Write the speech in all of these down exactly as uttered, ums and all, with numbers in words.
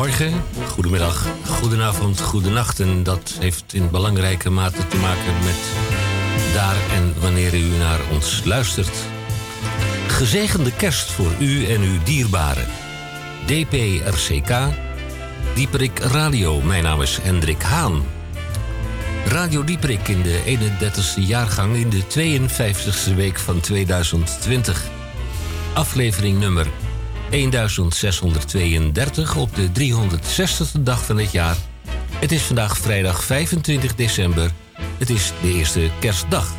Goedemorgen, goedemiddag, goedenavond, goedenacht. En dat heeft in belangrijke mate te maken met daar en wanneer u naar ons luistert. Gezegende kerst voor u en uw dierbaren. D P R C K, Dieperick Radio. Mijn naam is Hendrik Haan. Radio Dieperick in de eenendertigste jaargang in de tweeënvijftigste week van tweeduizend twintig. Aflevering nummer zestienhonderdtweeëndertig op de driehonderdzestigste dag van het jaar. Het is vandaag vrijdag vijfentwintig december. Het is de eerste kerstdag.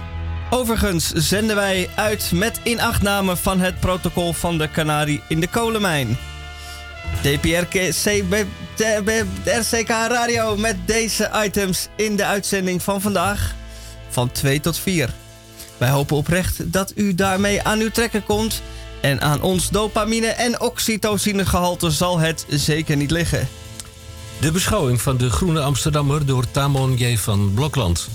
Overigens zenden wij uit met inachtname van het protocol van de kanarie in de kolenmijn. D P R C K Radio met deze items in de uitzending van vandaag van twee tot vier. Wij hopen oprecht dat u daarmee aan uw trekken komt. En aan ons dopamine- en oxytocinegehalte zal het zeker niet liggen. De beschouwing van de Groene Amsterdammer door Tamon J. van Blokland.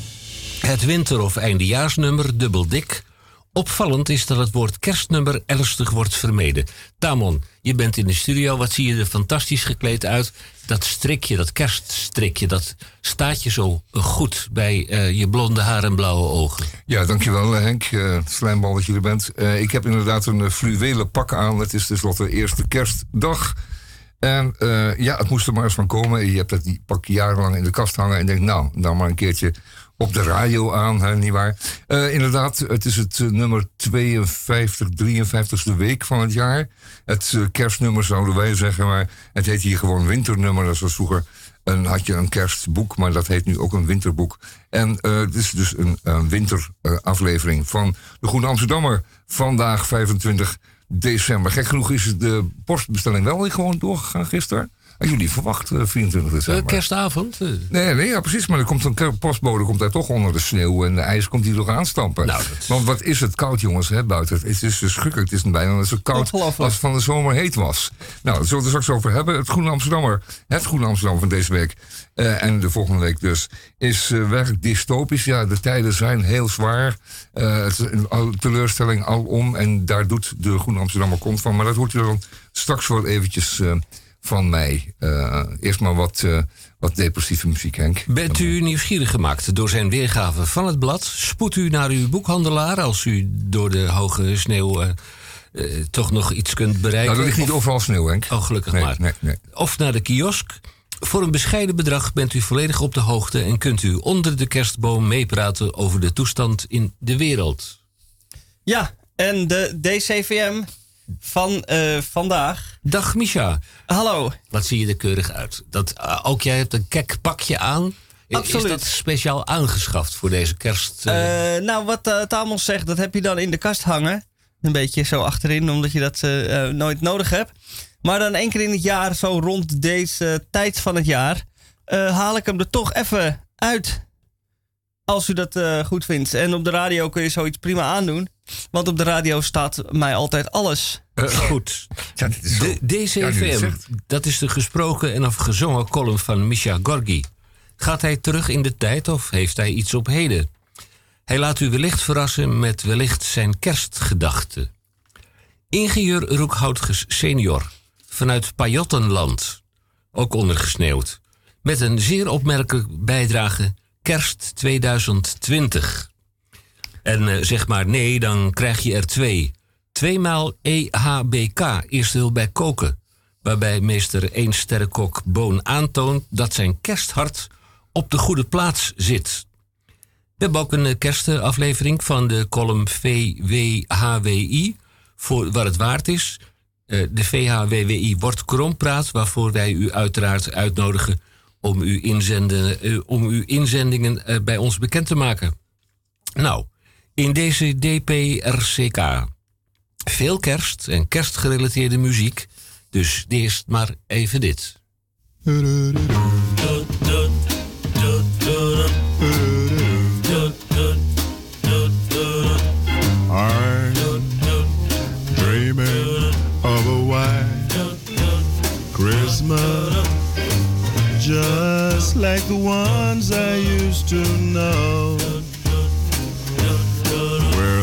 Het winter- of eindejaarsnummer dubbel dik. Opvallend is dat het woord kerstnummer ernstig wordt vermeden. Tamon, je bent in de studio. Wat zie je er fantastisch gekleed uit. Dat strikje, dat kerststrikje, dat staat je zo goed bij uh, je blonde haar en blauwe ogen. Ja, dankjewel Henk. Uh, slijmbal dat je er bent. Uh, ik heb inderdaad een uh, fluwelen pak aan. Het is tenslotte de eerste kerstdag. En uh, ja, het moest er maar eens van komen. Je hebt dat die pak jarenlang in de kast hangen en denkt, nou, nou maar een keertje op de radio aan, hè, nietwaar? Uh, inderdaad, het is het uh, nummer tweeënvijftig, drieënvijftigste week van het jaar. Het uh, kerstnummer zouden wij zeggen, maar het heet hier gewoon winternummer. Dat was vroeger, en had je een kerstboek, maar dat heet nu ook een winterboek. En uh, het is dus een, een winteraflevering uh, van de Groene Amsterdammer. Vandaag vijfentwintig december. Gek genoeg is de postbestelling wel weer gewoon doorgegaan gisteren. Had jullie verwacht, vierentwintig december? Uh, kerstavond? Uh. Nee, nee, ja, precies. Maar er komt een postbode komt daar toch onder de sneeuw en de ijs komt die toch aanstampen. Nou, dat... Want wat is het koud, jongens, hè, buiten? Het is verschrikkelijk. Het is bijna zo koud als het van de zomer heet was. Nou, daar zullen we het straks over hebben. Het Groene Amsterdammer, het Groene Amsterdam van deze week uh, en de volgende week dus, is uh, werkelijk dystopisch. Ja, de tijden zijn heel zwaar. Uh, het is een teleurstelling alom en daar doet de Groene Amsterdammer kont van. Maar dat hoort u dan straks wel eventjes... Uh, van mij. Uh, eerst maar wat, uh, wat depressieve muziek, Henk. Bent u nieuwsgierig gemaakt door zijn weergave van het blad? Spoedt u naar uw boekhandelaar als u door de hoge sneeuw uh, uh, toch nog iets kunt bereiken? Nou, dat ligt niet of, overal sneeuw, Henk. Oh, gelukkig nee, maar. Nee, nee. Of naar de kiosk. Voor een bescheiden bedrag bent u volledig op de hoogte en kunt u onder de kerstboom meepraten over de toestand in de wereld. Ja, en de D C V M... Van uh, vandaag. Dag Misha. Hallo. Wat zie je er keurig uit. Dat, uh, ook jij hebt een kek pakje aan. Absoluut. Is dat speciaal aangeschaft voor deze kerst? Uh... Uh, nou, wat uh, Tamon zegt, dat heb je dan in de kast hangen. Een beetje zo achterin, omdat je dat uh, nooit nodig hebt. Maar dan één keer in het jaar, zo rond deze tijd van het jaar... Uh, haal ik hem er toch even uit. Als u dat uh, goed vindt. En op de radio kun je zoiets prima aandoen. Want op de radio staat mij altijd alles. Uh, goed. Ja, dit is de D C V M, ja, dat is de gesproken en afgezongen column van Misha Gorgi. Gaat hij terug in de tijd of heeft hij iets op heden? Hij laat u wellicht verrassen met wellicht zijn kerstgedachten. Ingië Roekhoutgers senior, vanuit Pajottenland, ook ondergesneeuwd. Met een zeer opmerkelijke bijdrage Kerst tweeduizend twintig. En uh, zeg maar nee, dan krijg je er twee. Tweemaal E H B K, eerste hulp bij koken. Waarbij meester één sterrenkok Boon aantoont dat zijn kersthart op de goede plaats zit. We hebben ook een kerstaflevering van de column V W H W I, voor waar het waard is. Uh, de V H W W I wordt krompraat, waarvoor wij u uiteraard uitnodigen om uw, inzenden, uh, om uw inzendingen uh, bij ons bekend te maken. Nou... In deze D P R C K. Veel kerst en kerstgerelateerde muziek. Dus eerst maar even dit. I'm dreaming of a white Christmas, just like the ones I used to know.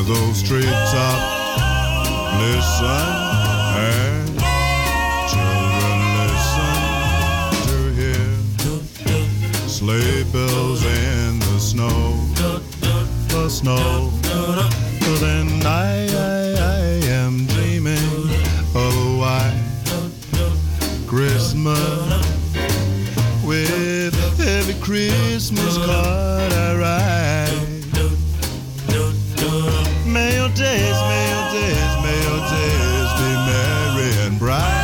Those treetops listen and children listen snow. So then I, I, I am dreaming of a white Christmas. With every Christmas card I write, may your days, may your days, may your days be merry and bright.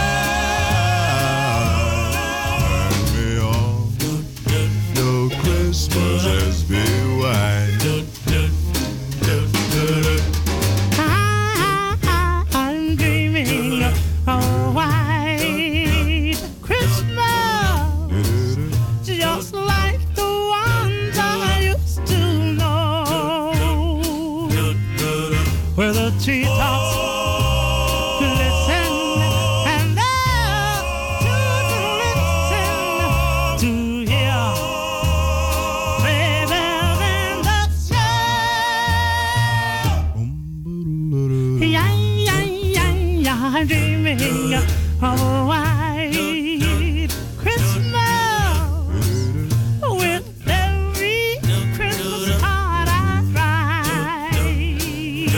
May all your Christmases be white. I'm dreaming of white Christmas, just like the ones I used to know, where the treetops glisten and the children listen to hear sleigh bells and the snow. Yeah, yeah, yeah, yeah, I'm dreaming of a white Christmas, with every Christmas card I write.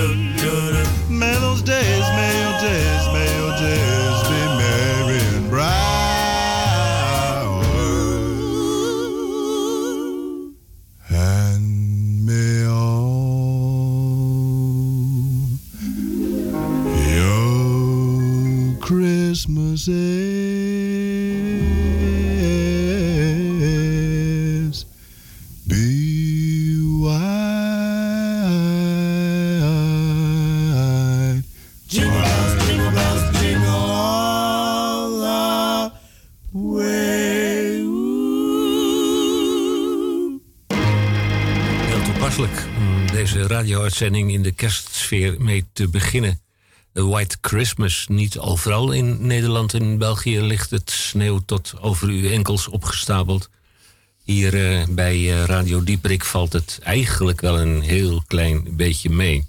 May those days, may your days, may your days be merry and bright. And may all your Christmases be white. Jingle bells, jingle bells, jingle all the way. Ooh. Heel toepasselijk om deze radio-uitzending in de kerstsfeer mee te beginnen. The White Christmas. Niet overal in Nederland en België ligt het sneeuw tot over uw enkels opgestapeld. Hier eh, bij eh, Radio Dieperick valt het eigenlijk wel een heel klein beetje mee.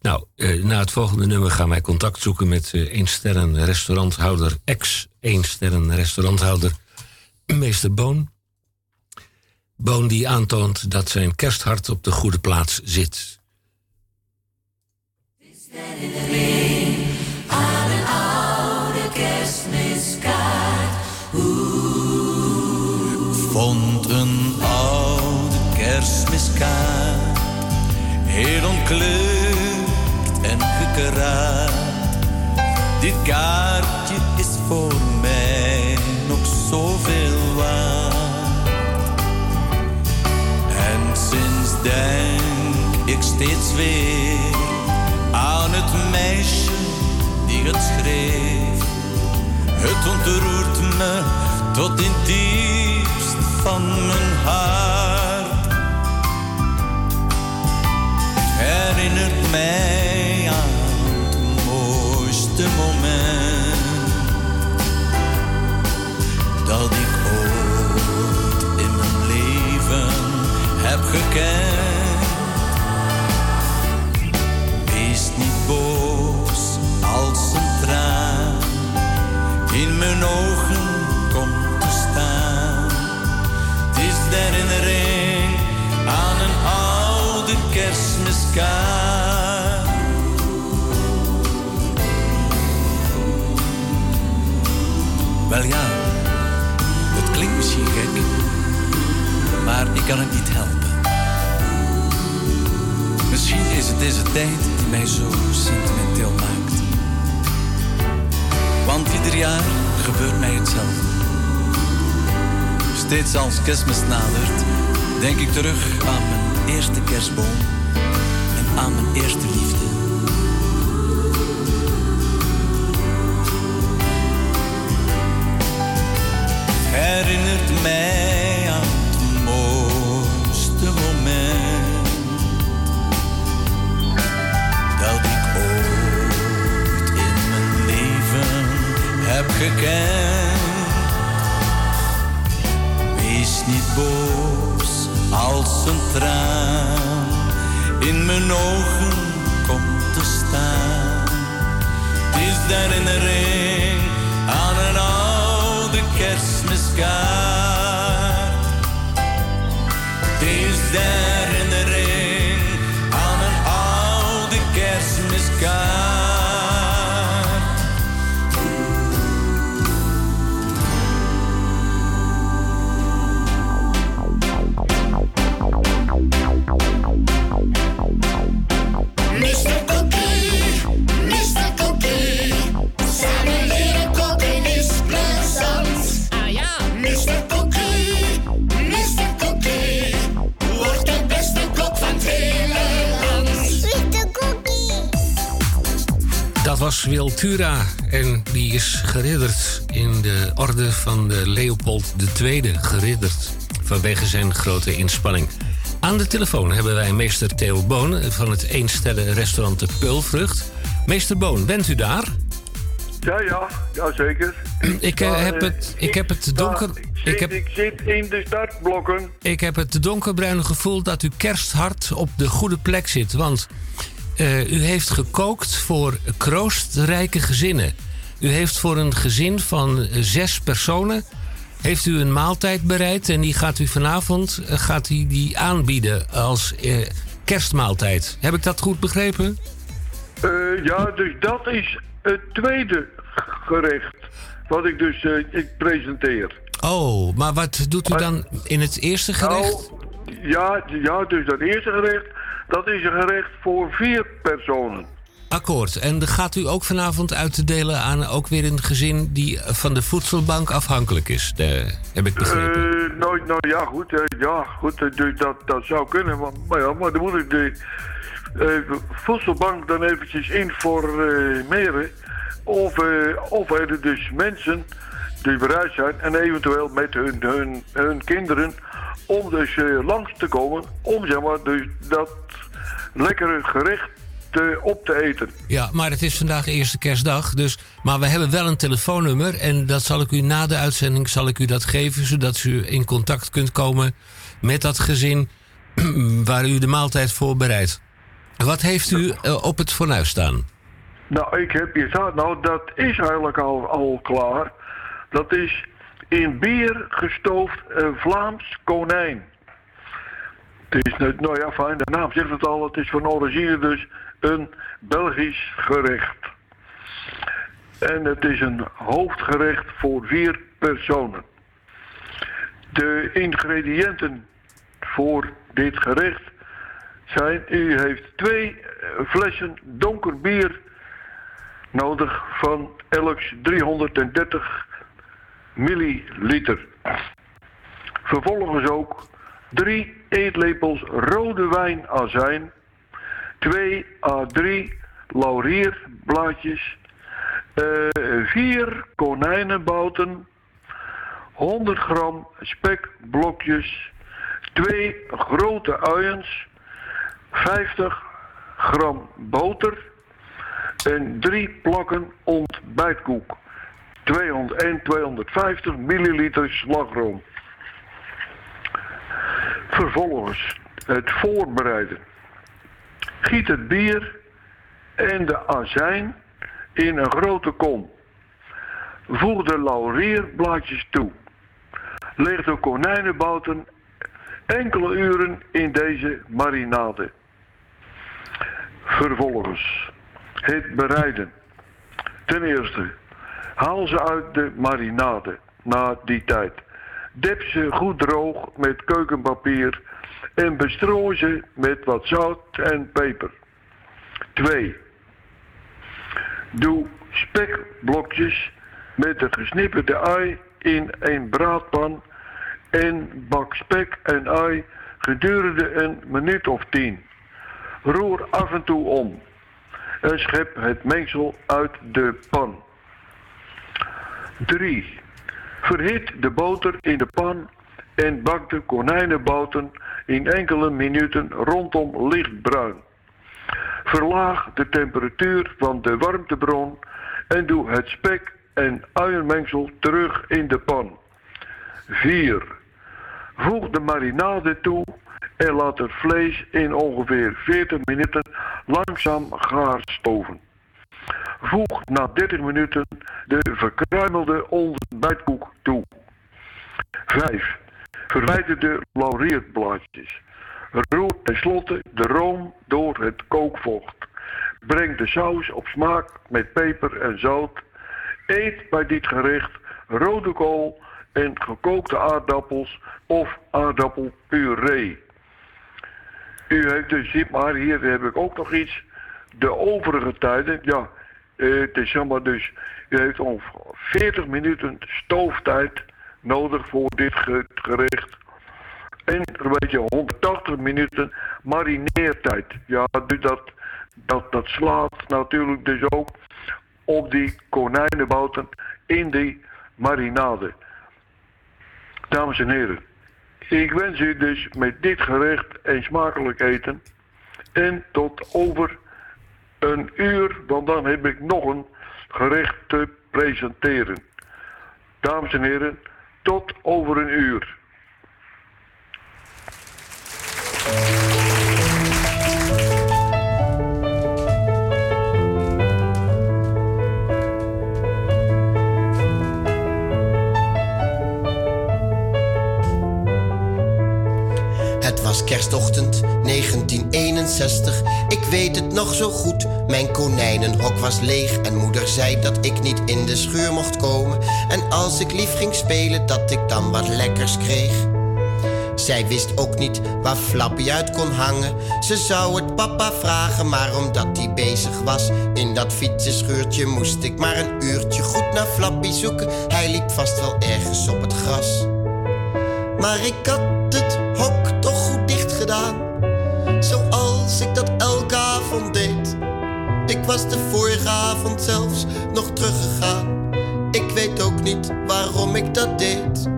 Nou, eh, na het volgende nummer gaan wij contact zoeken met eh, één-sterren restauranthouder, ex-één-sterren restauranthouder, meester Boon. Boon die aantoont dat zijn kersthart op de goede plaats zit. En in de ring aan een oude kerstmiskaart. Oeh. Vond een oude kerstmiskaart, heel ontkleurd en gekeraakt. Dit kaartje is voor mij nog zoveel waard. En sinds denk ik steeds weer aan het meisje die het schreef. Het ontroert me tot in het diepst van mijn hart. Herinnert mij aan het mooiste moment dat ik ooit in mijn leven heb gekend. Wees niet boos als een traan in mijn ogen komt te staan. Het is de herinnering aan een oude kerstmiskaart. Wel ja, het klinkt misschien gek, maar ik kan het niet helpen. Misschien is het deze tijd die mij zo sentimenteel maakt. Want ieder jaar gebeurt mij hetzelfde. Steeds als kerstmis nadert, denk ik terug aan mijn eerste kerstboom en aan mijn eerste liefde. Herinnert mij aan het mooiste moment dat ik ooit in mijn leven heb gekend. Wees niet boos als een traan in mijn ogen komt te staan. Het is de herinnering aan een oude kerstmiskaart. Het is de herinnering was Wiltura en die is geridderd in de orde van de Leopold de Tweede, geridderd vanwege zijn grote inspanning. Aan de telefoon hebben wij meester Theo Boon van het eensterrenrestaurant De Peulvrucht. Meester Boon, bent u daar? Ja, ja, ja zeker. Ik, eh, heb, het, ik heb het donker... Ik, heb, ik zit in de startblokken. Ik heb het donkerbruine gevoel dat u kersthard op de goede plek zit. Want uh, u heeft gekookt voor kroostrijke gezinnen. U heeft voor een gezin van zes personen... heeft u een maaltijd bereid en die gaat u vanavond uh, gaat u die aanbieden als uh, kerstmaaltijd. Heb ik dat goed begrepen? Uh, ja, dus dat is het tweede gerecht wat ik dus uh, ik presenteer. Oh, maar wat doet u dan in het eerste gerecht? Nou, ja, ja, dus dat eerste gerecht, dat is een gerecht voor vier personen. Akkoord. En dat gaat u ook vanavond uit te delen aan ook weer een gezin die van de voedselbank afhankelijk is. De, heb ik begrepen. Uh, nou, nou ja, goed. Uh, ja, goed uh, dus dat, dat zou kunnen. Maar, maar, ja, maar dan moet ik de uh, voedselbank dan eventjes informeren. Of, uh, of er dus mensen die bereid zijn en eventueel met hun, hun, hun kinderen om dus uh, langs te komen om zeg maar dus dat lekkere gerecht te, op te eten. Ja, maar het is vandaag eerste kerstdag, dus maar we hebben wel een telefoonnummer en dat zal ik u na de uitzending zal ik u dat geven, zodat u in contact kunt komen met dat gezin waar u de maaltijd voor bereidt. Wat heeft u uh, op het fornuis staan? Nou, ik heb hier staan. Nou, dat is eigenlijk al, al klaar. Dat is in bier gestoofd uh, Vlaams konijn. Het is, nou ja, fijn, de naam zegt het al, het is van origine dus een Belgisch gerecht. En het is een hoofdgerecht voor vier personen. De ingrediënten voor dit gerecht zijn, u heeft twee flessen donker bier nodig van elks driehonderddertig milliliter. Vervolgens ook drie eetlepels rode wijnazijn, twee à drie laurierblaadjes, uh, vier konijnenbouten, honderd gram spekblokjes, twee grote uiens, vijftig gram boter en drie plakken ontbijtkoek. tweehonderd en tweehonderdvijftig milliliter slagroom. Vervolgens het voorbereiden. Giet het bier en de azijn in een grote kom. Voeg de laurierblaadjes toe. Leg de konijnenbouten enkele uren in deze marinade. Vervolgens het bereiden. Ten eerste, haal ze uit de marinade na die tijd. Dep ze goed droog met keukenpapier en bestrooi ze met wat zout en peper. twee. Doe spekblokjes met de gesnipperde ui in een braadpan en bak spek en ui gedurende een minuut of tien. Roer af en toe om en schep het mengsel uit de pan. drie. Verhit de boter in de pan en bak de konijnenbouten in enkele minuten rondom lichtbruin. Verlaag de temperatuur van de warmtebron en doe het spek- en uienmengsel terug in de pan. vier. Voeg de marinade toe en laat het vlees in ongeveer veertig minuten langzaam gaarstoven. Voeg na dertig minuten de verkruimelde ontbijtkoek toe. vijf. Verwijder de laurierblaadjes. Roer tenslotte de room door het kookvocht. Breng de saus op smaak met peper en zout. Eet bij dit gerecht rode kool en gekookte aardappels of aardappelpuree. U heeft dus, maar hier heb ik ook nog iets. De overige tijden, ja, uh, het is zeg maar dus, u heeft ongeveer veertig minuten stooftijd nodig voor dit gerecht. En een beetje honderdtachtig minuten marineertijd. Ja, dat, dat, dat slaat natuurlijk dus ook op die konijnenbouten in die marinade. Dames en heren, ik wens u dus met dit gerecht een smakelijk eten en tot over een uur, want dan heb ik nog een gerecht te presenteren. Dames en heren, tot over een uur. Het was kerstochtend negentien eenenzestig, ik weet het nog zo goed. Mijn konijnenhok was leeg en moeder zei dat ik niet in de schuur mocht komen. En als ik lief ging spelen, dat ik dan wat lekkers kreeg. Zij wist ook niet waar Flappy uit kon hangen. Ze zou het papa vragen, maar omdat hij bezig was in dat fietsenschuurtje, moest ik maar een uurtje goed naar Flappy zoeken. Hij liep vast wel ergens op het gras. Maar ik had het hok toch goed dicht gedaan, zoals ik dat elke avond deed. Ik was de vorige avond zelfs nog teruggegaan. Ik weet ook niet waarom ik dat deed.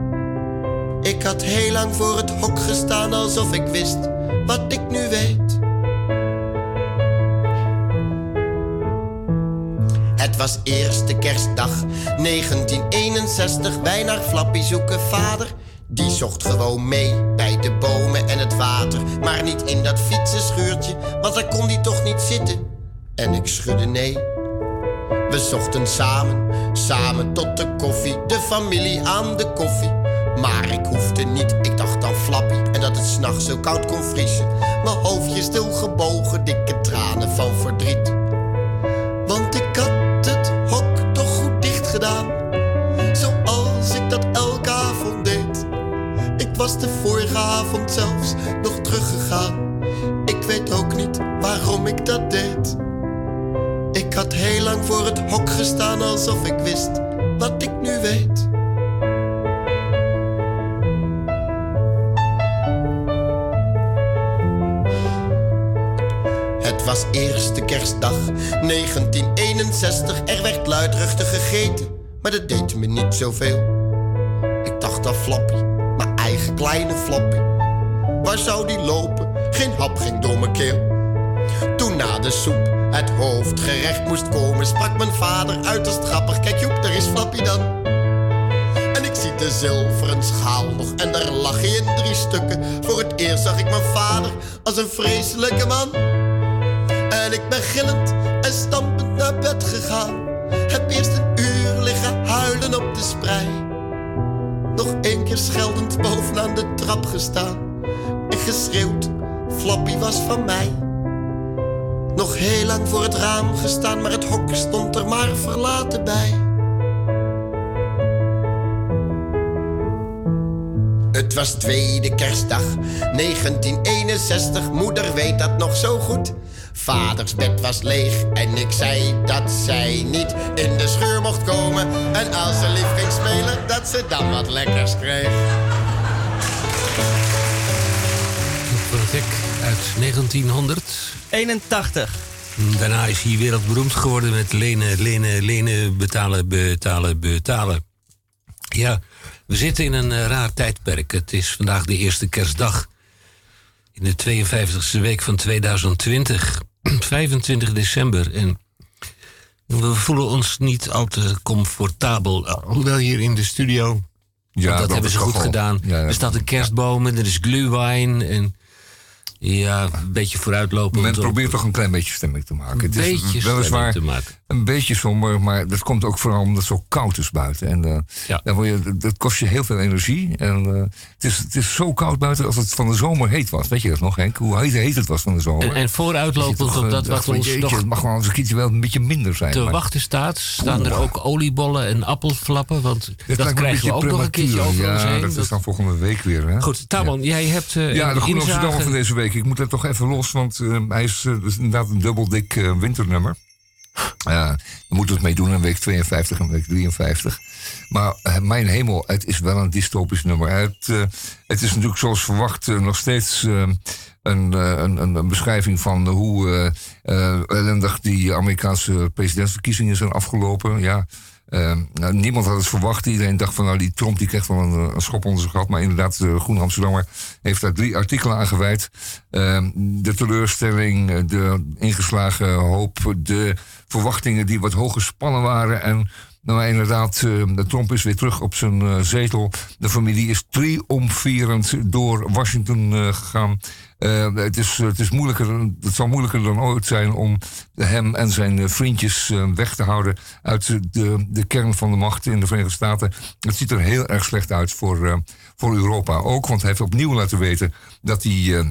Ik had heel lang voor het hok gestaan, alsof ik wist wat ik nu weet. Het was eerste kerstdag negentien eenenzestig, wij naar Flappy zoeken. Vader, die zocht gewoon mee bij de bomen en het water, maar niet in dat fietsenschuurtje, want daar kon hij toch niet zitten. En ik schudde nee. We zochten samen, samen tot de koffie, de familie aan de koffie. Maar ik hoefde niet, ik dacht aan Flappy en dat het s'nachts zo koud kon vriezen. Mijn hoofdje stil gebogen, dikke tranen van verdriet. Want ik had het hok toch goed dicht gedaan, zoals ik dat elke avond deed. Ik was de vorige avond zelfs nog teruggegaan. Ik weet ook niet waarom ik dat deed. Ik had heel lang voor het hok gestaan, alsof ik wist wat ik nu weet. Het was eerste kerstdag negentien eenenzestig, er werd luidruchtig gegeten, maar dat deed me niet zoveel. Ik dacht aan Flappy, mijn eigen kleine Flappy. Waar zou die lopen? Geen hap ging door mijn keel. Toen na de soep het hoofdgerecht moest komen, sprak mijn vader uiterst grappig: kijk Joep, daar is Flappy dan. En ik zie de zilveren schaal nog en daar lag hij in drie stukken. Voor het eerst zag ik mijn vader als een vreselijke man. En ik ben gillend en stampend naar bed gegaan. Heb eerst een uur liggen huilen op de sprei. Nog één keer scheldend bovenaan de trap gestaan. En geschreeuwd, Flappy was van mij. Nog heel lang voor het raam gestaan, maar het hok stond er maar verlaten bij. Het was tweede kerstdag negentien eenenzestig, moeder weet dat nog zo goed. Vaders bed was leeg en ik zei dat zij niet in de schuur mocht komen. En als ze lief ging spelen, dat ze dan wat lekkers kreeg. Toertmantaal uit negentienhonderd eenentachtig. Daarna is hij wereldberoemd geworden met lenen, lenen, lenen, betalen, betalen, betalen. Ja, we zitten in een raar tijdperk. Het is vandaag de eerste kerstdag. In de tweeënvijftigste week van tweeduizend twintig, vijfentwintig december. En we voelen ons niet al te comfortabel. Hoewel hier in de studio. Ja, dat, dat hebben ze goed gedaan. Ja, ja. Er staat een kerstboom en er is glühwein. En ja, een beetje vooruitlopend. Men probeert toch een klein beetje stemming te maken. Een het is weliswaar te maken. Een beetje somber, maar dat komt ook vooral omdat het zo koud is buiten. En uh, ja. dan word je, dat kost je heel veel energie. En, uh, het, is, het is zo koud buiten als het van de zomer heet was. Weet je dat nog, Henk? Hoe heet, heet het was van de zomer. En, en vooruitlopend toch, op dat wat van, ons jeetje, nog... Het mag wel eens wel een beetje minder zijn. Te maar. wachten staat, staan Oeh. er ook oliebollen en appelflappen. Want dat, dat krijgen we ook prematuur. nog een keertje over ja, ons heen. Dat, dat is dan volgende week weer. Hè? Goed, Tamon, ja. jij hebt uh, Ja, de Groene Amsterdammer van deze week. Ik moet er toch even los, want uh, hij is uh, inderdaad een dubbel dik uh, winternummer. Ja, daar moeten we het mee doen in week tweeënvijftig en week drieënvijftig. Maar uh, mijn hemel, het is wel een dystopisch nummer. Het, uh, het is natuurlijk zoals verwacht uh, nog steeds uh, een, een, een beschrijving van hoe uh, uh, ellendig die Amerikaanse presidentsverkiezingen zijn afgelopen. Ja. Uh, nou, niemand had het verwacht. Iedereen dacht van nou, die Trump die krijgt wel een, een schop onder zijn gat. Maar inderdaad, de Groene Amsterdammer heeft daar drie artikelen aan gewijd. Uh, de teleurstelling, de ingeslagen hoop, de verwachtingen die wat hoog gespannen waren. En nou inderdaad, uh, de Trump is weer terug op zijn uh, zetel. De familie is triomferend door Washington uh, gegaan. Uh, het, is, het, is moeilijker, het zal moeilijker dan ooit zijn om hem en zijn vriendjes uh, weg te houden uit de, de kern van de macht in de Verenigde Staten. Het ziet er heel erg slecht uit voor, uh, voor Europa ook, want hij heeft opnieuw laten weten dat hij uh,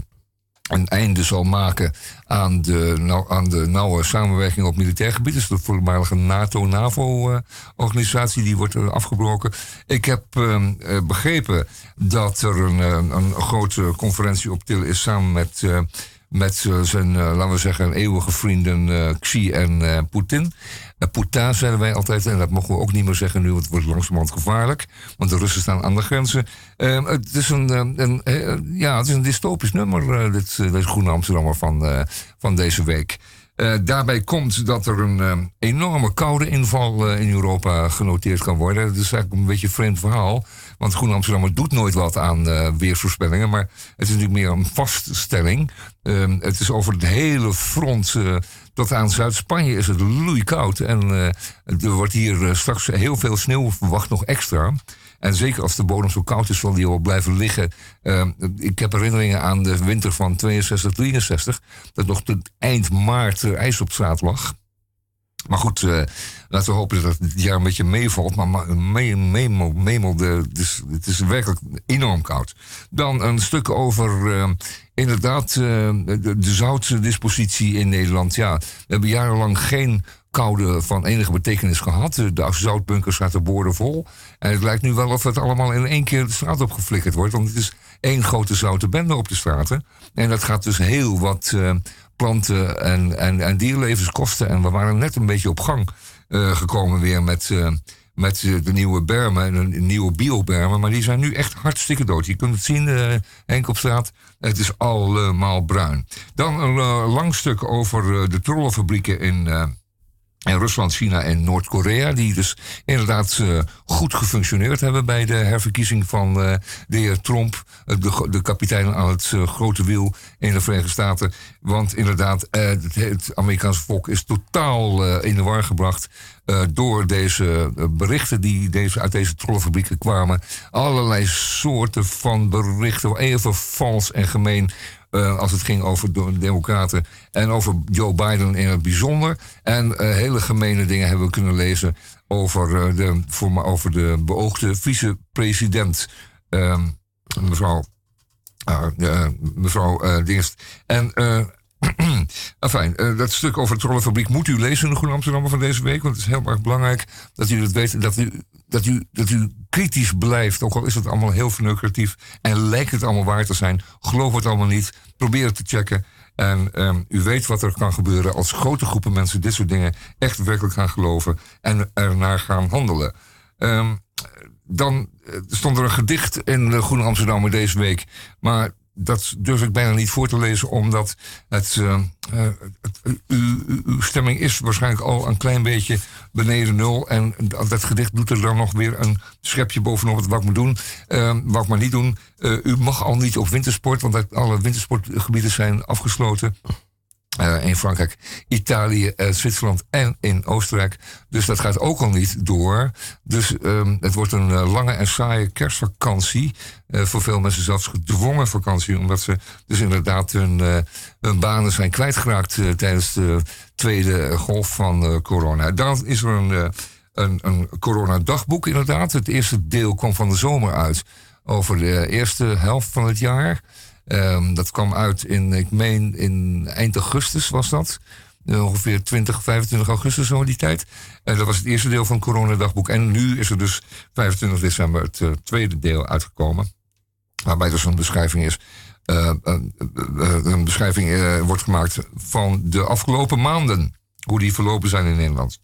een einde zal maken aan de, nou, aan de nauwe samenwerking op militair gebied. Dus de voormalige NATO-NAVO-organisatie, die wordt afgebroken. Ik heb uh, begrepen dat er een, een grote conferentie op Til is samen met, uh, met zijn, uh, laten we zeggen, eeuwige vrienden uh, Xi en uh, Poetin. Uh, Poetin zeiden wij altijd, en dat mogen we ook niet meer zeggen nu, want het wordt langzamerhand gevaarlijk. Want de Russen staan aan de grenzen. Uh, het, is een, een, een, ja, het is een dystopisch nummer, uh, dit, uh, deze Groene Amsterdammer van, uh, van deze week. Uh, daarbij komt dat er een um, enorme koude inval uh, in Europa genoteerd kan worden. Dat is eigenlijk een beetje een vreemd verhaal. Want Groene Amsterdammer doet nooit wat aan uh, weersvoorspellingen. Maar het is natuurlijk meer een vaststelling. Um, het is over het hele front. Uh, tot aan Zuid-Spanje is het loeikoud. En uh, er wordt hier uh, straks heel veel sneeuw verwacht, nog extra. En zeker als de bodem zo koud is, zal die al blijven liggen. Uh, ik heb herinneringen aan de winter van tweeënzestig, drieënzestig... dat nog tot eind maart uh, ijs op straat lag. Maar goed, uh, laten we hopen dat het jaar een beetje meevalt. Maar meemelde, mee, mee, dus het is werkelijk enorm koud. Dan een stuk over uh, inderdaad uh, de, de zoutdispositie in Nederland. Ja, we hebben jarenlang geen koude van enige betekenis gehad. De zoutbunkers zaten boordevol. En het lijkt nu wel of het allemaal in één keer de straat op geflikkerd wordt. Want het is één grote zoute bende op de straten. En dat gaat dus heel wat uh, planten en, en, en dierlevens kosten. En we waren net een beetje op gang uh, gekomen weer met, uh, met de nieuwe bermen. De nieuwe biobermen. Maar die zijn nu echt hartstikke dood. Je kunt het zien, uh, Henk op straat. Het is allemaal bruin. Dan een uh, lang stuk over uh, de trollenfabrieken in... Uh, En Rusland, China en Noord-Korea, die dus inderdaad uh, goed gefunctioneerd hebben bij de herverkiezing van uh, de heer Trump, de, de kapitein aan het uh, grote wiel in de Verenigde Staten. Want inderdaad, uh, het, het Amerikaanse volk is totaal uh, in de war gebracht uh, door deze berichten die deze, uit deze trollenfabrieken kwamen. Allerlei soorten van berichten, even vals en gemeen. Uh, als het ging over de Democraten en over Joe Biden in het bijzonder. En uh, hele gemene dingen hebben we kunnen lezen over, uh, de, voor, over de beoogde vicepresident, uh, mevrouw, uh, uh, mevrouw uh, Dienst. En uh, enfin, uh, dat stuk over de trollenfabriek moet u lezen in de Groene Amsterdammer van deze week. Want het is heel erg belangrijk dat u dat weet, dat u... Dat u, dat u kritisch blijft, ook al is het allemaal heel verneukeratief en lijkt het allemaal waar te zijn. Geloof het allemaal niet, probeer het te checken. En um, u weet wat er kan gebeuren als grote groepen mensen dit soort dingen echt werkelijk gaan geloven en ernaar gaan handelen. Um, dan stond er een gedicht in de Groene Amsterdammer deze week, maar dat durf ik bijna niet voor te lezen, omdat het, uh, uh, het, uw, uw stemming is waarschijnlijk al een klein beetje beneden nul. En dat gedicht doet er dan nog weer een schepje bovenop wat ik moet doen, uh, wat ik maar niet doen. Uh, u mag al niet op wintersport, want alle wintersportgebieden zijn afgesloten. Uh, in Frankrijk, Italië, uh, Zwitserland en in Oostenrijk. Dus dat gaat ook al niet door. Dus um, het wordt een uh, lange en saaie kerstvakantie. Uh, voor veel mensen zelfs gedwongen vakantie. Omdat ze dus inderdaad hun, uh, hun banen zijn kwijtgeraakt uh, tijdens de tweede golf van uh, corona. Dan is er een, uh, een, een coronadagboek inderdaad. Het eerste deel kwam van de zomer uit. Over de eerste helft van het jaar. Um, dat kwam uit in, ik meen, in eind augustus was dat. Uh, ongeveer twintig, vijfentwintig augustus, zo die tijd. Uh, dat was het eerste deel van het coronadagboek. En nu is er dus vijfentwintig december het uh, tweede deel uitgekomen. Waarbij dus een beschrijving is. Uh, een, een beschrijving uh, wordt gemaakt van de afgelopen maanden. Hoe die verlopen zijn in Nederland.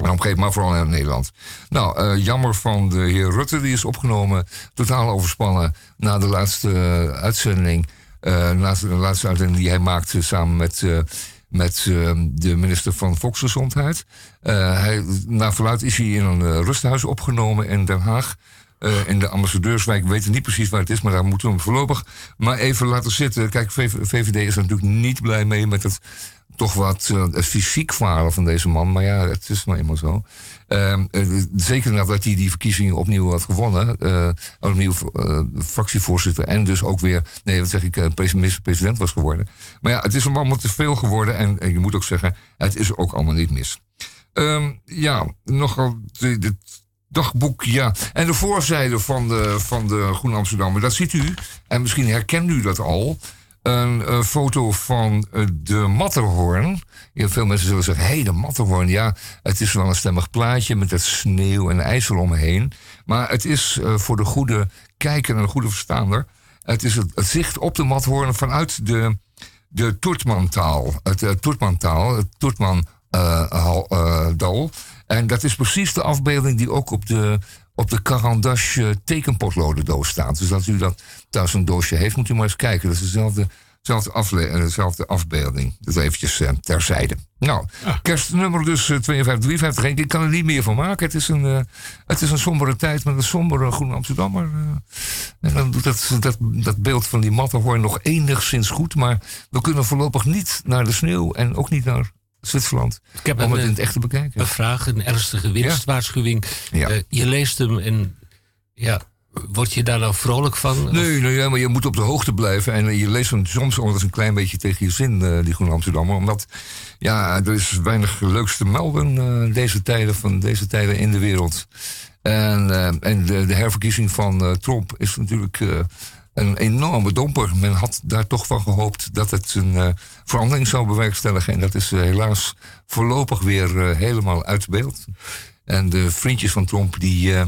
Waarom geeft maar vooral in Nederland? Nou, uh, jammer van de heer Rutte, die is opgenomen. Totaal overspannen na de laatste uh, uitzending. Uh, de, laatste, de laatste uitzending die hij maakte samen met, uh, met uh, de minister van Volksgezondheid. Uh, hij, naar verluidt is hij in een uh, rusthuis opgenomen in Den Haag. Uh, in de Ambassadeurswijk. We weten niet precies waar het is, maar daar moeten we hem voorlopig maar even laten zitten. Kijk, V V D is er natuurlijk niet blij mee met het toch wat uh, fysiek falen van deze man. Maar ja, het is nou eenmaal zo. Uh, uh, zeker nadat hij die verkiezingen opnieuw had gewonnen. Uh, opnieuw uh, fractievoorzitter en dus ook weer, nee, wat zeg ik, uh, minister-president was geworden. Maar ja, het is hem allemaal te veel geworden. En, en je moet ook zeggen, het is ook allemaal niet mis. Um, ja, nogal... De, de, Dagboek, ja. En de voorzijde van de, van de Groene Amsterdammer, dat ziet u. En misschien herkent u dat al. Een uh, foto van uh, de Matterhorn. Ja, veel mensen zullen zeggen, hé, hey, de Matterhorn. Ja, het is wel een stemmig plaatje met dat sneeuw en ijs eromheen. Maar het is uh, voor de goede kijker en de goede verstaander... het is het, het zicht op de Matterhorn vanuit de, de Toertmantaal. Het uh, Toertmantaal, het Toertman... Uh, hal, uh, dal. En dat is precies de afbeelding die ook op de, op de Carandache uh, tekenpotlodendoos staat. Dus als u dat thuis een doosje heeft, moet u maar eens kijken. Dat is dezelfde, dezelfde, afle- uh, dezelfde afbeelding. Dat eventjes uh, terzijde. Nou, ja. Kerstnummer dus uh, vijfentwintig drieënvijftig. Ik kan er niet meer van maken. Het is een, uh, het is een sombere tijd met een sombere Groene Amsterdammer. Uh, en dan doet dat, dat, dat beeld van die Matterhorn nog enigszins goed. Maar we kunnen voorlopig niet naar de sneeuw en ook niet naar... Zwitserland, ik heb om het een, in het echt te bekijken. Een vraag, een ernstige winstwaarschuwing. Ja. Uh, je leest hem en ja, word je daar nou vrolijk van? Nee, nee, nee, maar je moet op de hoogte blijven. En je leest hem soms omdat een klein beetje tegen je zin, uh, die Groene Amsterdammer. Omdat ja, er is weinig leuks te melden uh, deze tijden van deze tijden in de wereld. En, uh, en de, de herverkiezing van uh, Trump is natuurlijk... Uh, Een enorme domper. Men had daar toch van gehoopt dat het een uh, verandering zou bewerkstelligen. En dat is uh, helaas voorlopig weer uh, helemaal uit beeld. En de vriendjes van Trump, die... Uh,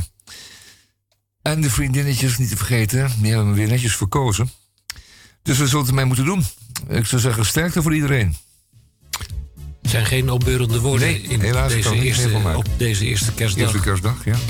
en de vriendinnetjes, niet te vergeten, die hebben we weer netjes verkozen. Dus we zullen het ermee moeten doen. Ik zou zeggen, sterkte voor iedereen. Er zijn geen opbeurende woorden nee, in helaas, deze eerste, op deze eerste kerstdag. Eerste kerstdag, ja. Yes.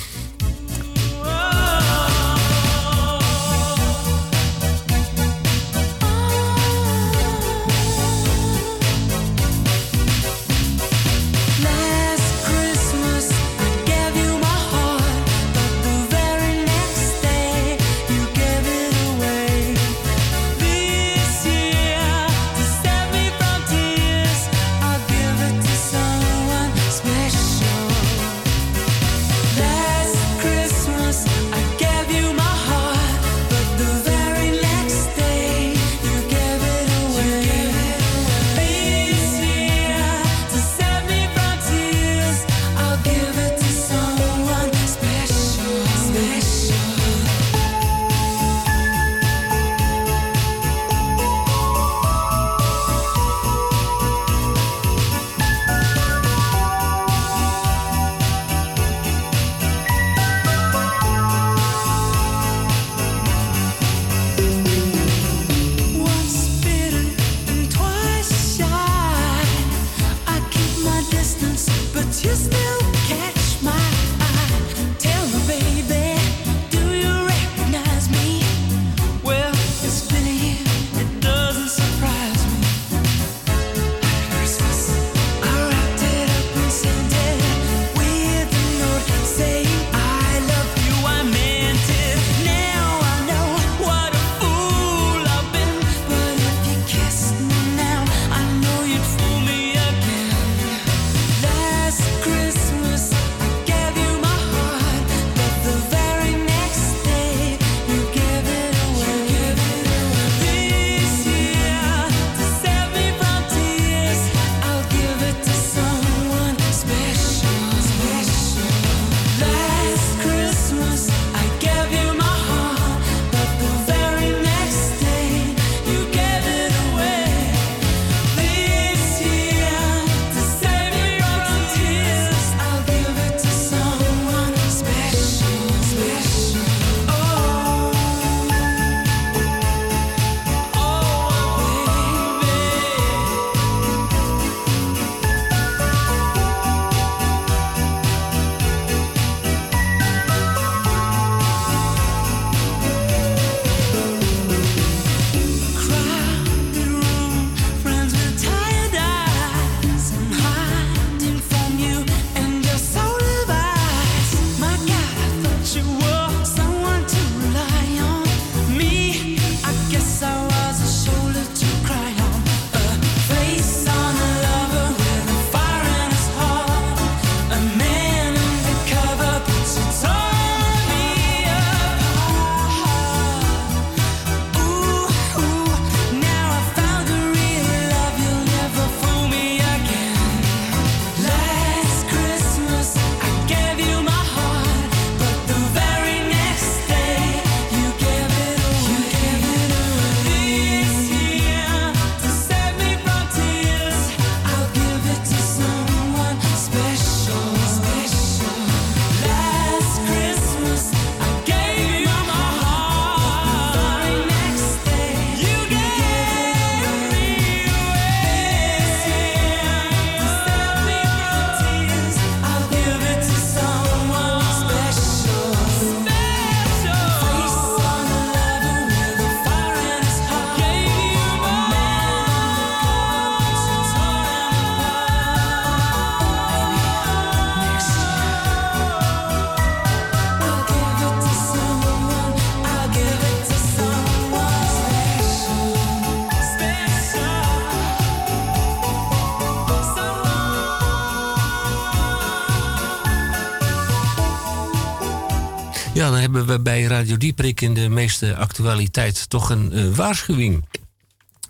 Ja, dan hebben we bij Radio Dieperick in de meeste actualiteit toch een uh, waarschuwing.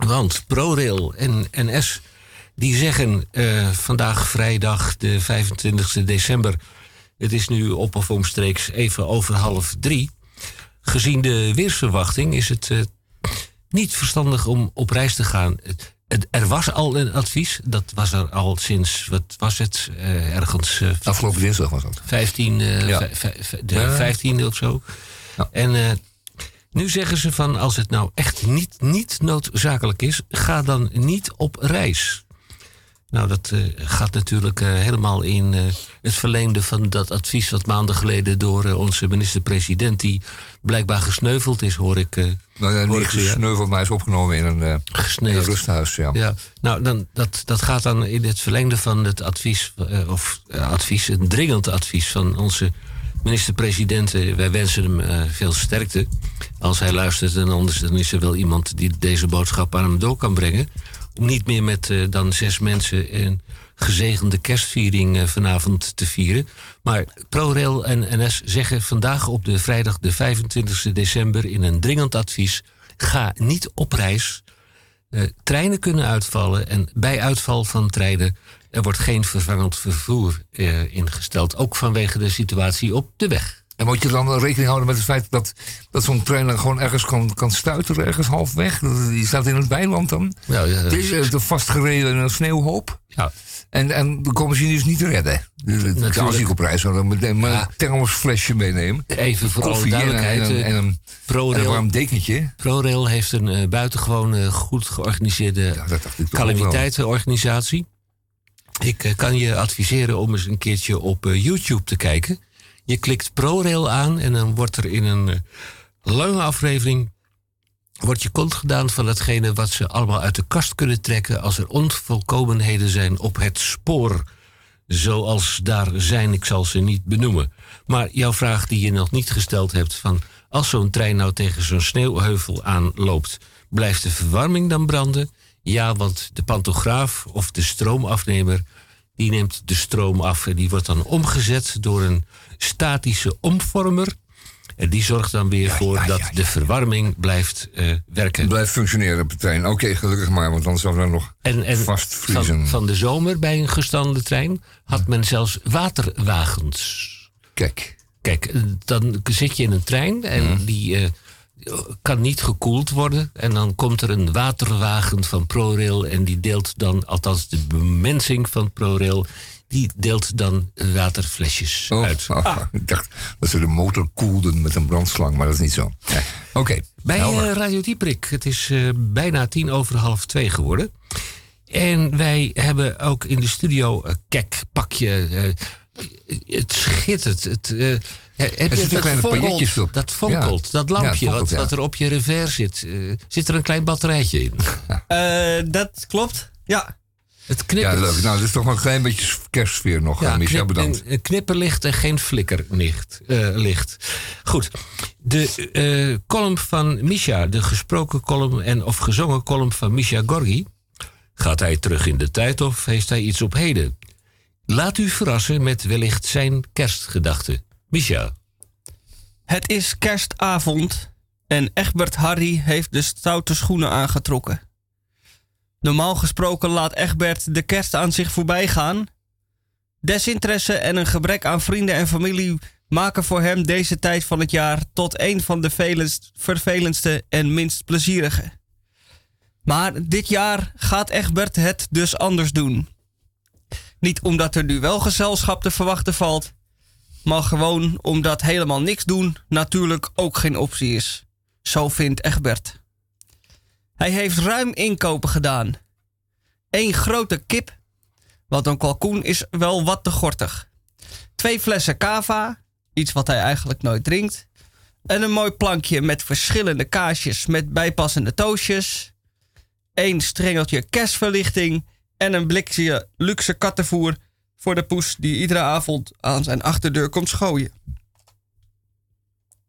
Want ProRail en N S die zeggen uh, vandaag vrijdag de vijfentwintigste december... het is nu op of omstreeks even over half drie... gezien de weersverwachting is het uh, niet verstandig om op reis te gaan. Het, het, er was al een advies, dat was er al sinds, wat was het, uh, ergens... Uh, Afgelopen dinsdag was dat. vijftien, uh, ja. v- v- de ja. vijftiende of zo. Ja. En uh, nu zeggen ze van, als het nou echt niet, niet noodzakelijk is... ga dan niet op reis. Nou, dat uh, gaat natuurlijk uh, helemaal in uh, het verlengde van dat advies... wat maanden geleden door uh, onze minister-president... die blijkbaar gesneuveld is, hoor ik... Uh, nou ja, niet gesneuveld, maar is opgenomen in een, uh, in een rusthuis. Ja. Ja. Nou, dan, dat, dat gaat dan in het verlengde van het advies... Uh, of uh, advies, een dringend advies van onze minister-president. Uh, wij wensen hem uh, veel sterkte als hij luistert. En anders dan is er wel iemand die deze boodschap aan hem door kan brengen... om niet meer met uh, dan zes mensen een gezegende kerstviering uh, vanavond te vieren. Maar ProRail en N S zeggen vandaag op de vrijdag de vijfentwintigste december... in een dringend advies, ga niet op reis. Uh, treinen kunnen uitvallen en bij uitval van treinen... er wordt geen vervangend vervoer uh, ingesteld. Ook vanwege de situatie op de weg. En moet je dan rekening houden met het feit dat, dat zo'n trein dan gewoon ergens kan, kan stuiteren, ergens halfweg? Die staat in het bijland dan. Ja, ja, ja. Die is vastgereden in een sneeuwhoop. Ja. En, en dan komen ze dus niet te redden. Dus als ik op reis zou dan meteen maar ja. een thermosflesje meenemen. Even voor alle duidelijkheid. En een, en een, ProRail, en een warm dekentje. ProRail heeft een uh, buitengewoon uh, goed georganiseerde ja, calamiteitenorganisatie. Ik uh, kan je adviseren om eens een keertje op uh, YouTube te kijken. Je klikt ProRail aan en dan wordt er in een uh, lange aflevering... wordt je kont gedaan van datgene wat ze allemaal uit de kast kunnen trekken... als er onvolkomenheden zijn op het spoor. Zoals daar zijn, ik zal ze niet benoemen. Maar jouw vraag die je nog niet gesteld hebt... van als zo'n trein nou tegen zo'n sneeuwheuvel aanloopt... blijft de verwarming dan branden? Ja, want de pantograaf of de stroomafnemer... die neemt de stroom af en die wordt dan omgezet door een... statische omvormer. En die zorgt dan weer ja, voor ja, ja, dat ja, ja, de verwarming ja. blijft uh, werken. Blijft functioneren op de trein. Oké, okay, gelukkig maar, want dan zou we nog en, en vastvriezen. Van, van de zomer bij een gestrande trein had men zelfs waterwagens. Kijk. Kijk, dan zit je in een trein en ja. die uh, kan niet gekoeld worden. En dan komt er een waterwagen van ProRail en die deelt dan, althans de bemensing van ProRail... die deelt dan waterflesjes oh, uit. Oh, ah. Ik dacht dat ze de motor koelden met een brandslang, maar dat is niet zo. Nee. Oké. Okay, bij uh, Radio Dieperick. Het is uh, bijna tien over half twee geworden. En wij hebben ook in de studio... Uh, kijk, pak je... Uh, het schittert. Het, uh, heb je dat, vonkelt, op. dat vonkelt, ja. dat lampje ja, vonkelt, wat, ja. wat er op je revers zit. Uh, zit er een klein batterijtje in? uh, dat klopt, ja. Het knippert. Ja, leuk. Nou, dat is toch wel een klein beetje kerstsfeer nog. Ja, Misha, knip, bedankt. Een knipperlicht en geen flikkerlicht. Uh, Goed. De uh, column van Misha, de gesproken column en of gezongen column van Misha Gorgi. Gaat hij terug in de tijd of heeft hij iets op heden? Laat u verrassen met wellicht zijn kerstgedachten. Misha. Het is kerstavond en Egbert Hardy heeft de stoute schoenen aangetrokken. Normaal gesproken laat Egbert de kerst aan zich voorbij gaan. Desinteresse en een gebrek aan vrienden en familie maken voor hem deze tijd van het jaar tot een van de velest, vervelendste en minst plezierige. Maar dit jaar gaat Egbert het dus anders doen. Niet omdat er nu wel gezelschap te verwachten valt, maar gewoon omdat helemaal niks doen natuurlijk ook geen optie is. Zo vindt Egbert. Hij heeft ruim inkopen gedaan. Eén grote kip, want een kalkoen is wel wat te gortig. Twee flessen cava, iets wat hij eigenlijk nooit drinkt. En een mooi plankje met verschillende kaasjes met bijpassende toastjes. Eén strengeltje kerstverlichting en een blikje luxe kattenvoer voor de poes die iedere avond aan zijn achterdeur komt schooien.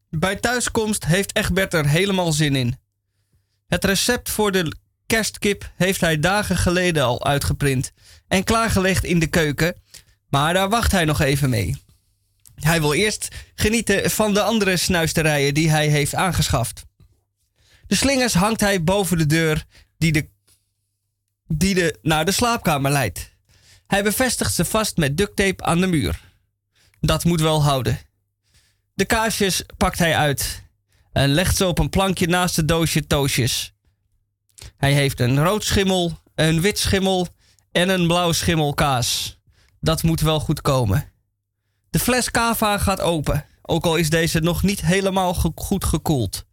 Bij thuiskomst heeft Egbert er helemaal zin in. Het recept voor de kerstkip heeft hij dagen geleden al uitgeprint en klaargelegd in de keuken, maar daar wacht hij nog even mee. Hij wil eerst genieten van de andere snuisterijen die hij heeft aangeschaft. De slingers hangt hij boven de deur die de, die de, naar de slaapkamer leidt. Hij bevestigt ze vast met ducttape aan de muur. Dat moet wel houden. De kaarsjes pakt hij uit en legt ze op een plankje naast het doosje toosjes. Hij heeft een rood schimmel, een wit schimmel en een blauw schimmel kaas. Dat moet wel goed komen. De fles cava gaat open, ook al is deze nog niet helemaal ge- goed gekoeld.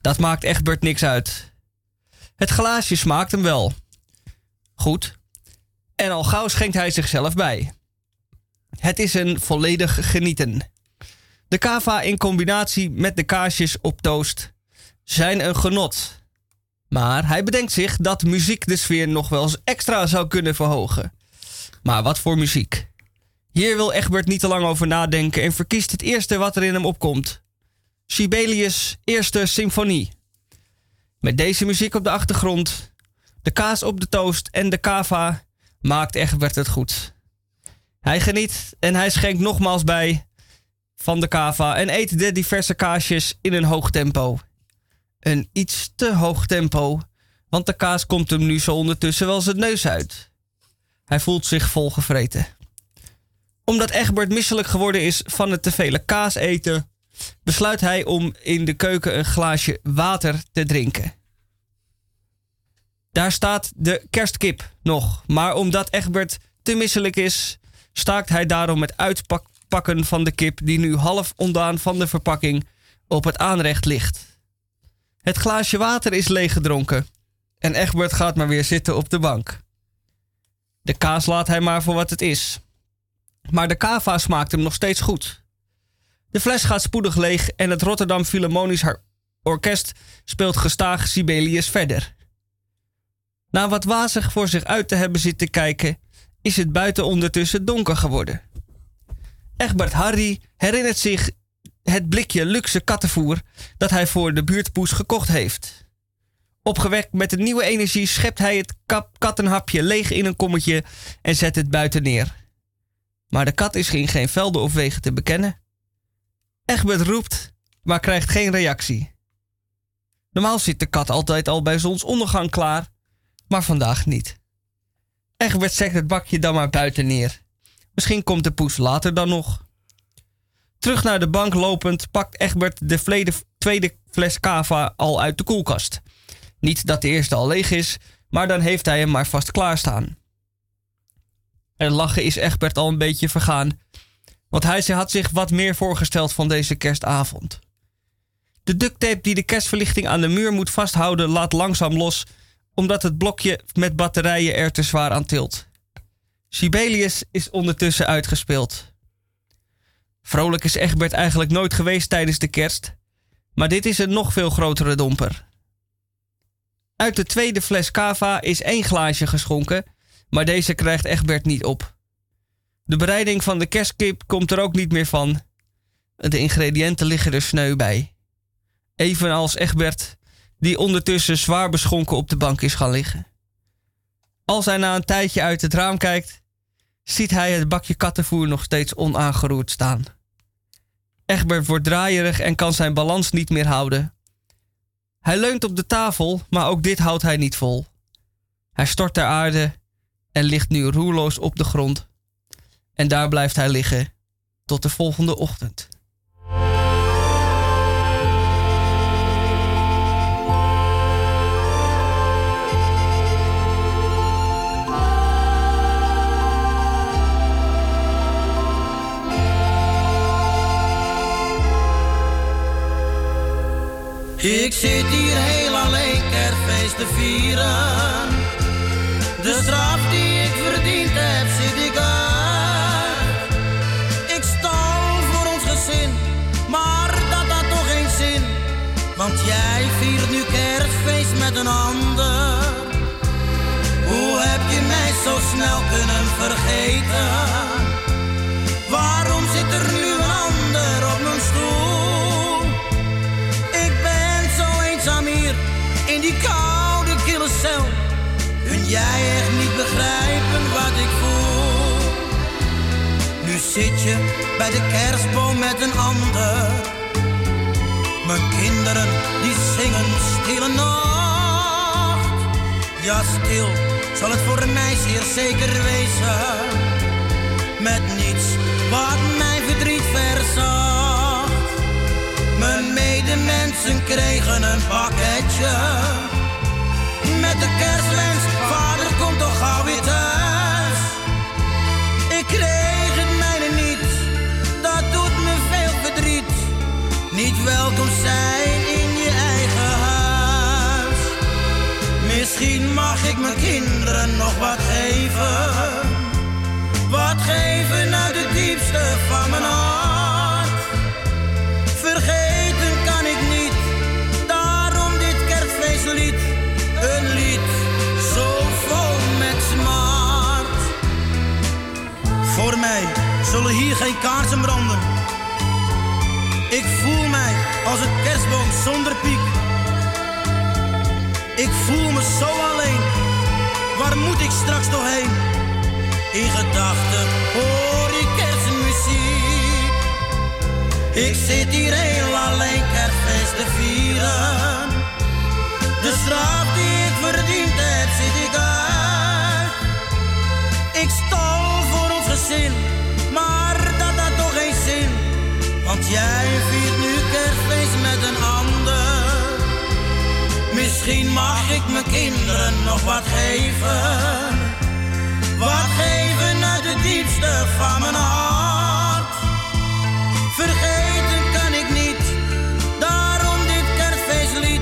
Dat maakt Egbert niks uit. Het glaasje smaakt hem wel. Goed. En al gauw schenkt hij zichzelf bij. Het is een volledig genieten. De cava in combinatie met de kaarsjes op toast zijn een genot. Maar hij bedenkt zich dat muziek de sfeer nog wel eens extra zou kunnen verhogen. Maar wat voor muziek? Hier wil Egbert niet te lang over nadenken en verkiest het eerste wat er in hem opkomt. Sibelius' Eerste Symfonie. Met deze muziek op de achtergrond, de kaas op de toast en de cava maakt Egbert het goed. Hij geniet en hij schenkt nogmaals bij van de cava en eet de diverse kaasjes in een hoog tempo. Een iets te hoog tempo, want de kaas komt hem nu zo ondertussen wel zijn neus uit. Hij voelt zich volgevreten. Omdat Egbert misselijk geworden is van het te vele kaas eten, besluit hij om in de keuken een glaasje water te drinken. Daar staat de kerstkip nog, maar omdat Egbert te misselijk is, staakt hij daarom het uitpakken van de kip die nu half ontdaan van de verpakking op het aanrecht ligt. Het glaasje water is leeggedronken en Egbert gaat maar weer zitten op de bank. De kaas laat hij maar voor wat het is. Maar de cava smaakt hem nog steeds goed. De fles gaat spoedig leeg en het Rotterdam Philharmonisch Orkest speelt gestaag Sibelius verder. Na wat wazig voor zich uit te hebben zitten kijken, is het buiten ondertussen donker geworden. Egbert Hardy herinnert zich het blikje luxe kattenvoer dat hij voor de buurtpoes gekocht heeft. Opgewekt met een nieuwe energie schept hij het kap- kattenhapje leeg in een kommetje en zet het buiten neer. Maar de kat is in geen velden of wegen te bekennen. Egbert roept, maar krijgt geen reactie. Normaal zit de kat altijd al bij zonsondergang klaar, maar vandaag niet. Egbert zet het bakje dan maar buiten neer. Misschien komt de poes later dan nog. Terug naar de bank lopend pakt Egbert de vlede, tweede fles cava al uit de koelkast. Niet dat de eerste al leeg is, maar dan heeft hij hem maar vast klaarstaan. En lachen is Egbert al een beetje vergaan, want hij had zich wat meer voorgesteld van deze kerstavond. De ducttape die de kerstverlichting aan de muur moet vasthouden laat langzaam los, omdat het blokje met batterijen er te zwaar aan tilt. Sibelius is ondertussen uitgespeeld. Vrolijk is Egbert eigenlijk nooit geweest tijdens de kerst, maar dit is een nog veel grotere domper. Uit de tweede fles cava is één glaasje geschonken, maar deze krijgt Egbert niet op. De bereiding van de kerstkip komt er ook niet meer van. De ingrediënten liggen er sneu bij. Evenals Egbert, die ondertussen zwaar beschonken op de bank is gaan liggen. Als hij na een tijdje uit het raam kijkt, ziet hij het bakje kattenvoer nog steeds onaangeroerd staan. Egbert wordt draaierig en kan zijn balans niet meer houden. Hij leunt op de tafel, maar ook dit houdt hij niet vol. Hij stort ter aarde en ligt nu roerloos op de grond. En daar blijft hij liggen tot de volgende ochtend. Ik zit hier heel alleen kerstfeest te vieren. De straf die ik verdiend heb zit ik uit. Ik stal voor ons gezin, maar dat had toch geen zin. Want jij viert nu kerstfeest met een ander. Hoe heb je mij zo snel kunnen vergeten? Waarom zit er nu een ander op mijn stoel? Ik ben zo eenzaam hier in die koude kille cel. Kun jij echt niet begrijpen wat ik voel? Nu zit je bij de kerstboom met een ander. Mijn kinderen die zingen stille nacht. Ja, stil zal het voor mij zeer zeker wezen. Met niets wat mijn verdriet verzacht. Mijn medemensen kregen een pakketje. Met de kerstwens, vader komt toch gauw weer thuis. Ik kreeg het mijne niet, dat doet me veel verdriet. Niet welkom zijn in je eigen huis. Misschien mag ik mijn kinderen nog wat geven. Wat geven uit het diepste van mijn hart. Vergeten kan ik niet, daarom dit kerstfeestlied. Een lied zo vol met smart. Voor mij zullen hier geen kaarsen branden. Ik voel mij als een kerstboom zonder piek. Ik voel me zo alleen. Waar moet ik straks nog heen? In gedachten hoor ik kerstmuziek. Ik zit hier heel alleen kerstfeest te vieren. De straf die ik verdiend heb, zit ik uit. Ik stal voor ons gezin, maar dat had toch geen zin. Want jij viert nu kerstfeest met een ander. Misschien mag ik mijn kinderen nog wat geven. Wat geven uit het diepste van mijn hart. Vergeten kan ik niet, daarom dit kerstfeestlied.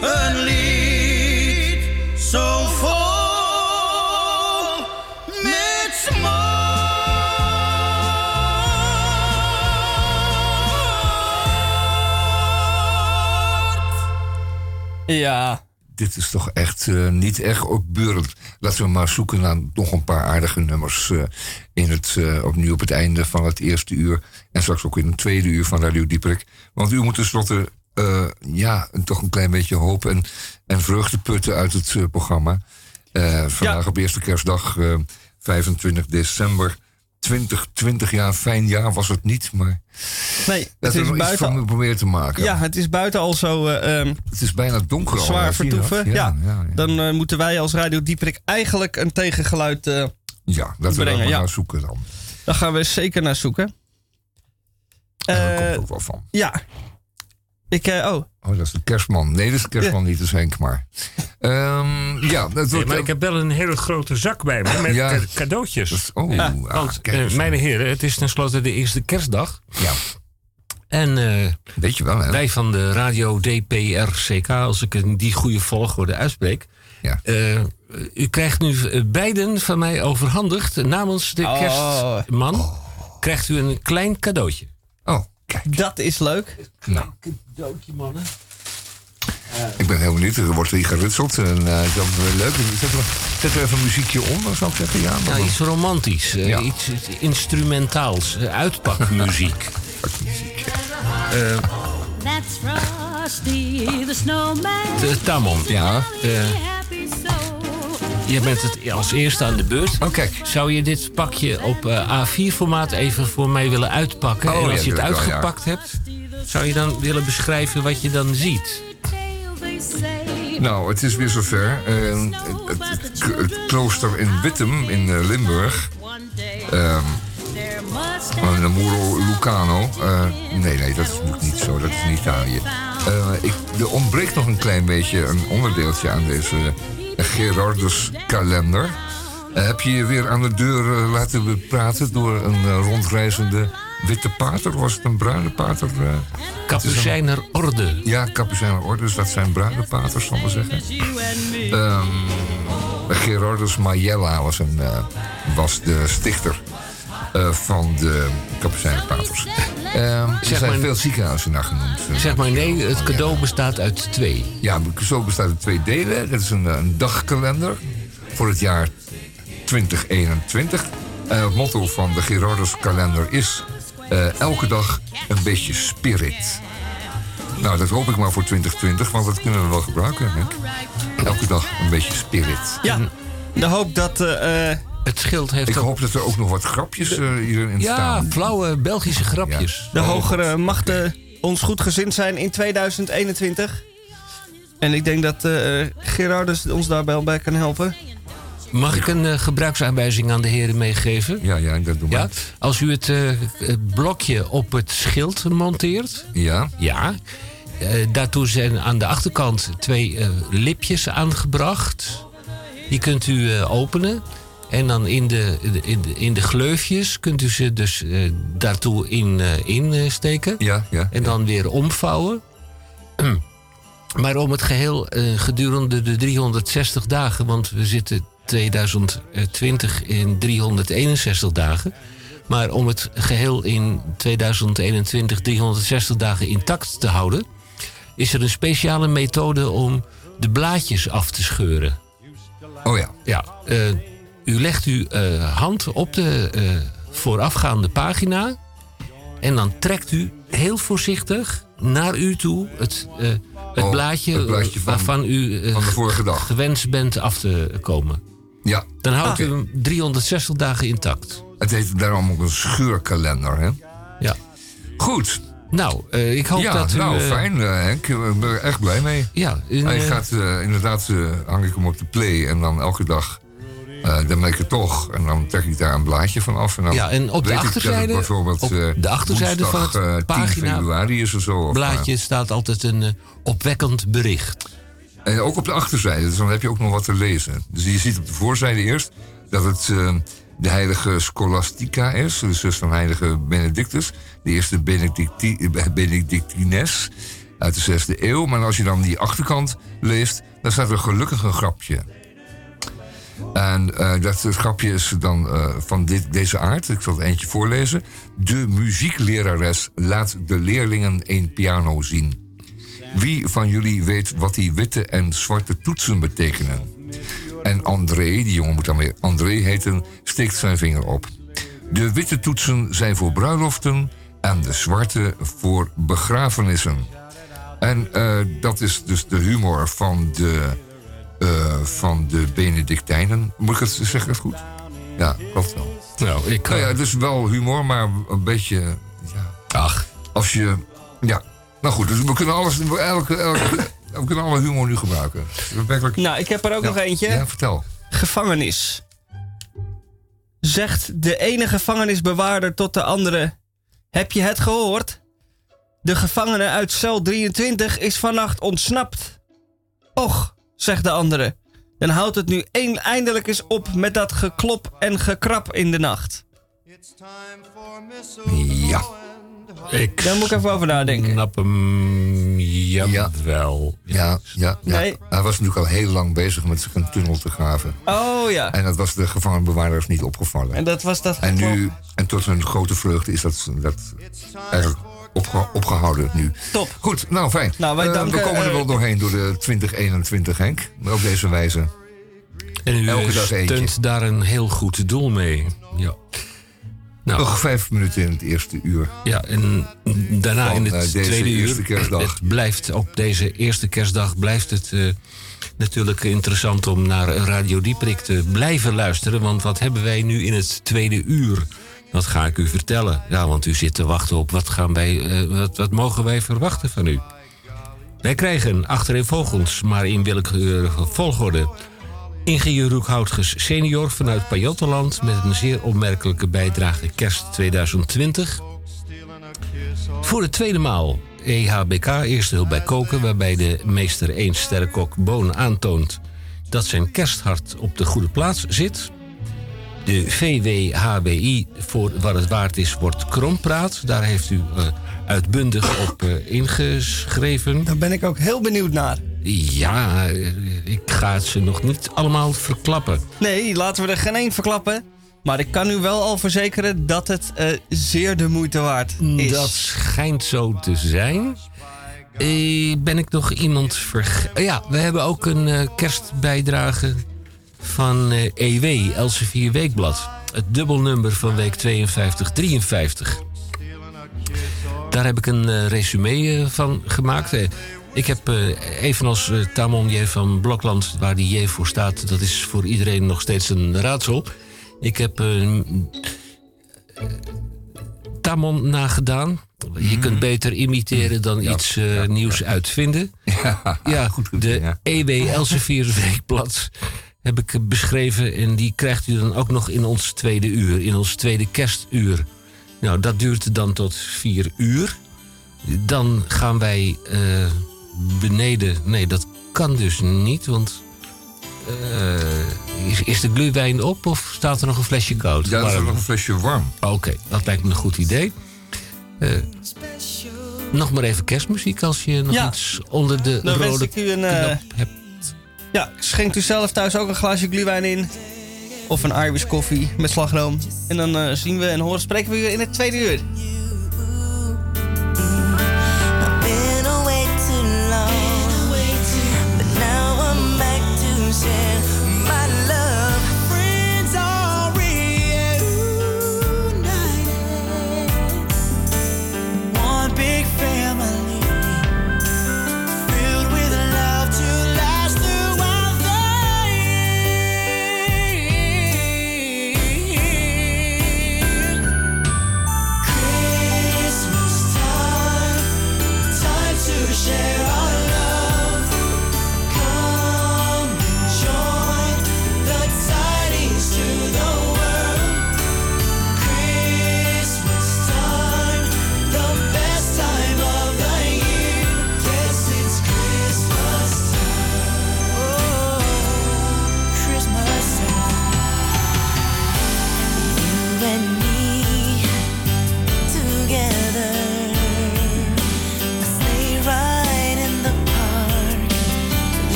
Een lied zo vol met smart. Ja. Dit is toch echt uh, niet echt opbeurend. Laten we maar zoeken naar nog een paar aardige nummers. Uh, in het, uh, opnieuw op het einde van het eerste uur. En straks ook in het tweede uur van Radio Dieperick. Want u moet tenslotte... Uh, ja, toch een klein beetje hoop en, en vreugde putten uit het uh, programma. Uh, vandaag ja. Op eerste kerstdag, uh, vijfentwintig december. twintig, twintig jaar, fijn jaar was het niet, maar... Nee, het is buiten... iets van proberen te maken. Ja, het is buiten al zo... Uh, um, het is bijna donker al. Zwaar vertoeven, ja, ja. Ja, ja. Dan uh, moeten wij als Radio Dieperick eigenlijk een tegengeluid uh, ja, dat brengen. We daar maar ja. naar zoeken dan. Daar gaan we zeker naar zoeken. Uh, daar komt ook wel van. Ja. Ik, uh, oh. oh, dat is de kerstman. Nee, dat is de kerstman ja. niet, dat is Henk maar. Um, ja, dat nee, maar ik heb wel een hele grote zak bij me met ja. cadeautjes. Is, oh, ja. ah, Want, ah, uh, mijn heren, het is tenslotte de eerste kerstdag. Ja. En uh, Weet je wel, hè? Wij van de Radio D P R C K, als ik in die goede volgorde uitspreek... Ja. Uh, u krijgt nu beiden van mij overhandigd namens de oh. kerstman. Oh. Krijgt u een klein cadeautje. Oh. Kijk. Dat is leuk. Nou. Cadeautje, mannen. Uh, ik ben heel benieuwd. Er wordt hier geritseld. En, uh, dat is leuk. Zet er even een muziekje onder, zou ik zeggen. Ja, nou, iets romantisch. Uh, ja. Iets instrumentaals. Uh, uitpakmuziek. Uitpakmuziek, ja. Uh, That's Frosty, the snowman. De Tamon. Ja. Uh, Je bent het als eerste aan de beurt. Oh, kijk. Zou je dit pakje op uh, A vier formaat even voor mij willen uitpakken? Oh, en als ja, je het uitgepakt wel, ja. hebt, zou je dan willen beschrijven wat je dan ziet? Nou, het is weer zover. Uh, het, het, het klooster in Wittem in uh, Limburg. Uh, de Muro Lucano. Uh, nee, nee, dat is natuurlijk niet zo. Dat is in Italië. Uh, ik, er ontbreekt nog een klein beetje een onderdeeltje aan deze... Uh, Gerardus kalender. Uh, heb je je weer aan de deur uh, laten bepraten door een uh, rondreizende witte pater? Was het een bruine pater? Uh, Kapucijner Orde. Ja, Kapucijner Orde, dus dat zijn bruine paters, zal ik maar zeggen. Um, Gerardus Majella was, een, uh, was de stichter uh, van de Kapucijner paters. Um, er zeg zijn maar, veel ziekenhuizen naar genoemd. Zeg maar nee, het cadeau ja. bestaat uit twee. Ja, het cadeau bestaat uit twee delen. Dat is een, een dagkalender voor het jaar twintig eenentwintig. Uh, het motto van de Gerardus kalender is... Uh, elke dag een beetje spirit. Nou, dat hoop ik maar voor twintig twintig, want dat kunnen we wel gebruiken, Henk. Elke dag een beetje spirit. Ja, de hoop dat... Uh, Het schild heeft... Ik hoop dat er ook nog wat grapjes uh, hierin ja, staan. Ja, flauwe Belgische grapjes. Ja. De hogere machten ons goed gezind zijn in tweeduizend eenentwintig. En ik denk dat uh, Gerardus ons daar wel bij kan helpen. Mag ik een uh, gebruiksaanwijzing aan de heren meegeven? Ja, ja, dat doe ik. Ja, als u het uh, blokje op het schild monteert... Ja. Ja. Uh, daartoe zijn aan de achterkant twee uh, lipjes aangebracht. Die kunt u uh, openen. En dan in de, in de, in de gleufjes kunt u ze dus uh, daartoe in, uh, insteken. Ja, ja. En dan ja. weer omvouwen. Maar om het geheel uh, gedurende de driehonderdzestig dagen... want we zitten tweeduizend twintig in driehonderdeenenzestig dagen... maar om het geheel in tweeduizend eenentwintig driehonderdzestig dagen intact te houden... is er een speciale methode om de blaadjes af te scheuren. Oh ja. Ja, uh, u legt uw uh, hand op de uh, voorafgaande pagina... en dan trekt u heel voorzichtig naar u toe het... Uh, Het, oh, blaadje het blaadje van, waarvan u uh, van de vorige dag gewenst bent af te komen. Ja. Dan houdt ah, u hem driehonderdzestig dagen intact. Het heet daarom ook een scheurkalender, hè? Ja. Goed. Nou, uh, ik hoop ja, dat u... Ja, nou, uh, fijn, uh, Henk. Ik ben er echt blij mee. Ja. In, Hij uh, gaat uh, inderdaad, uh, hang ik hem op de play en dan elke dag... Uh, dan maak ik het toch. En dan trek ik daar een blaadje van af. En dan ja, en op de achterzijde, bijvoorbeeld, op de achterzijde woensdag, van het uh, tien februari is of zo. Of blaadje uh, staat altijd een uh, opwekkend bericht. En ook op de achterzijde, dus dan heb je ook nog wat te lezen. Dus je ziet op de voorzijde eerst dat het uh, de heilige Scholastica is. De zus van heilige Benedictus. De eerste Benedicti- Benedictines uit de zesde eeuw. Maar als je dan die achterkant leest, dan staat er gelukkig een grapje. En uh, dat het grapje is dan uh, van dit, deze aard. Ik zal het eentje voorlezen. De muzieklerares laat de leerlingen een piano zien. Wie van jullie weet wat die witte en zwarte toetsen betekenen? En André, die jongen moet dan weer André heten, steekt zijn vinger op. De witte toetsen zijn voor bruiloften en de zwarte voor begrafenissen. En uh, dat is dus de humor van de... Uh, van de Benedictijnen. Moet ik het zeggen dat goed? Ja, klopt wel. Nou, ik kan... nou ja, dus wel humor, maar een beetje... Ja. Ach. Als je... Ja. Nou goed, dus we kunnen alles... Elke, elke, we kunnen alle humor nu gebruiken. Werkelijk... Nou, ik heb er ook ja. nog eentje. Ja, vertel. Gevangenis. Zegt de ene gevangenisbewaarder tot de andere... Heb je het gehoord? De gevangene uit cel drieëntwintig is vannacht ontsnapt. Och... zegt de andere. Dan houdt het nu één eindelijk eens op met dat geklop en gekrap in de nacht. Ja. Ik Daar moet ik even over nadenken. Snap hem. Jawel. Ja, ja, ja, ja. Nee. Hij was natuurlijk al heel lang bezig met zijn tunnel te graven. Oh ja. En dat was de gevangenbewaarders niet opgevallen. En dat was dat. En nu, en tot hun grote vreugde is dat, dat eigenlijk... Opge- opgehouden nu. Top. Goed, nou fijn. Nou, wij danken, uh, we komen er wel uh, doorheen door de twintig eenentwintig, Henk. Op deze wijze. En u Elke dag steunt eentje. Daar een heel goed doel mee. Ja. Nou, nog vijf minuten in het eerste uur. Ja, en daarna Van, in het uh, tweede uur. Kerstdag. Het blijft op deze eerste kerstdag blijft het uh, natuurlijk interessant om naar Radio Dieperick te blijven luisteren. Want wat hebben wij nu in het tweede uur? Wat ga ik u vertellen? Ja, want u zit te wachten op wat, gaan wij, uh, wat, wat mogen wij verwachten van u? Wij krijgen achtereenvolgens, maar in willekeurige volgorde... Ingië Roekhoutgers senior vanuit Pajottenland... met een zeer opmerkelijke bijdrage kerst tweeduizend twintig. Voor de tweede maal E H B K, eerste hulp bij koken... waarbij de meester eens sterrenkok Boon aantoont... dat zijn kersthart op de goede plaats zit... De V W H B I, voor wat het waard is, wordt krompraat. Daar heeft u uh, uitbundig op uh, ingeschreven. Daar ben ik ook heel benieuwd naar. Ja, ik ga het ze nog niet allemaal verklappen. Nee, laten we er geen één verklappen. Maar ik kan u wel al verzekeren dat het uh, zeer de moeite waard is. Dat schijnt zo te zijn. Uh, ben ik nog iemand vergeten? Ja, we hebben ook een uh, kerstbijdrage... van uh, E W, Elsevier Weekblad. Het dubbelnummer van week tweeënvijftig drieënvijftig. Daar heb ik een uh, resume uh, van gemaakt. Uh, ik heb, uh, evenals uh, Tamon J. van Blokland, waar die J voor staat... dat is voor iedereen nog steeds een raadsel... Ik heb uh, Tamon nagedaan. Je mm-hmm. kunt beter imiteren dan ja, iets uh, ja, nieuws ja. uitvinden. Ja, ja goed, goed, de ja. E W Elsevier Weekblad heb ik beschreven. En die krijgt u dan ook nog in ons tweede uur. In ons tweede kerstuur. Nou, dat duurt dan tot vier uur. Dan gaan wij uh, beneden... Nee, dat kan dus niet, want... Uh, is, is de glühwein op of staat er nog een flesje koud? Ja, er staat nog een flesje warm. Oké, okay, dat lijkt me een goed idee. Uh, nog maar even kerstmuziek als je nog ja. iets onder de nou, rode ik u een, uh, knop hebt. Ja, schenkt u zelf thuis ook een glaasje glühwein in. Of een Irish koffie met slagroom. En dan uh, zien we en horen spreken we weer in het tweede uur.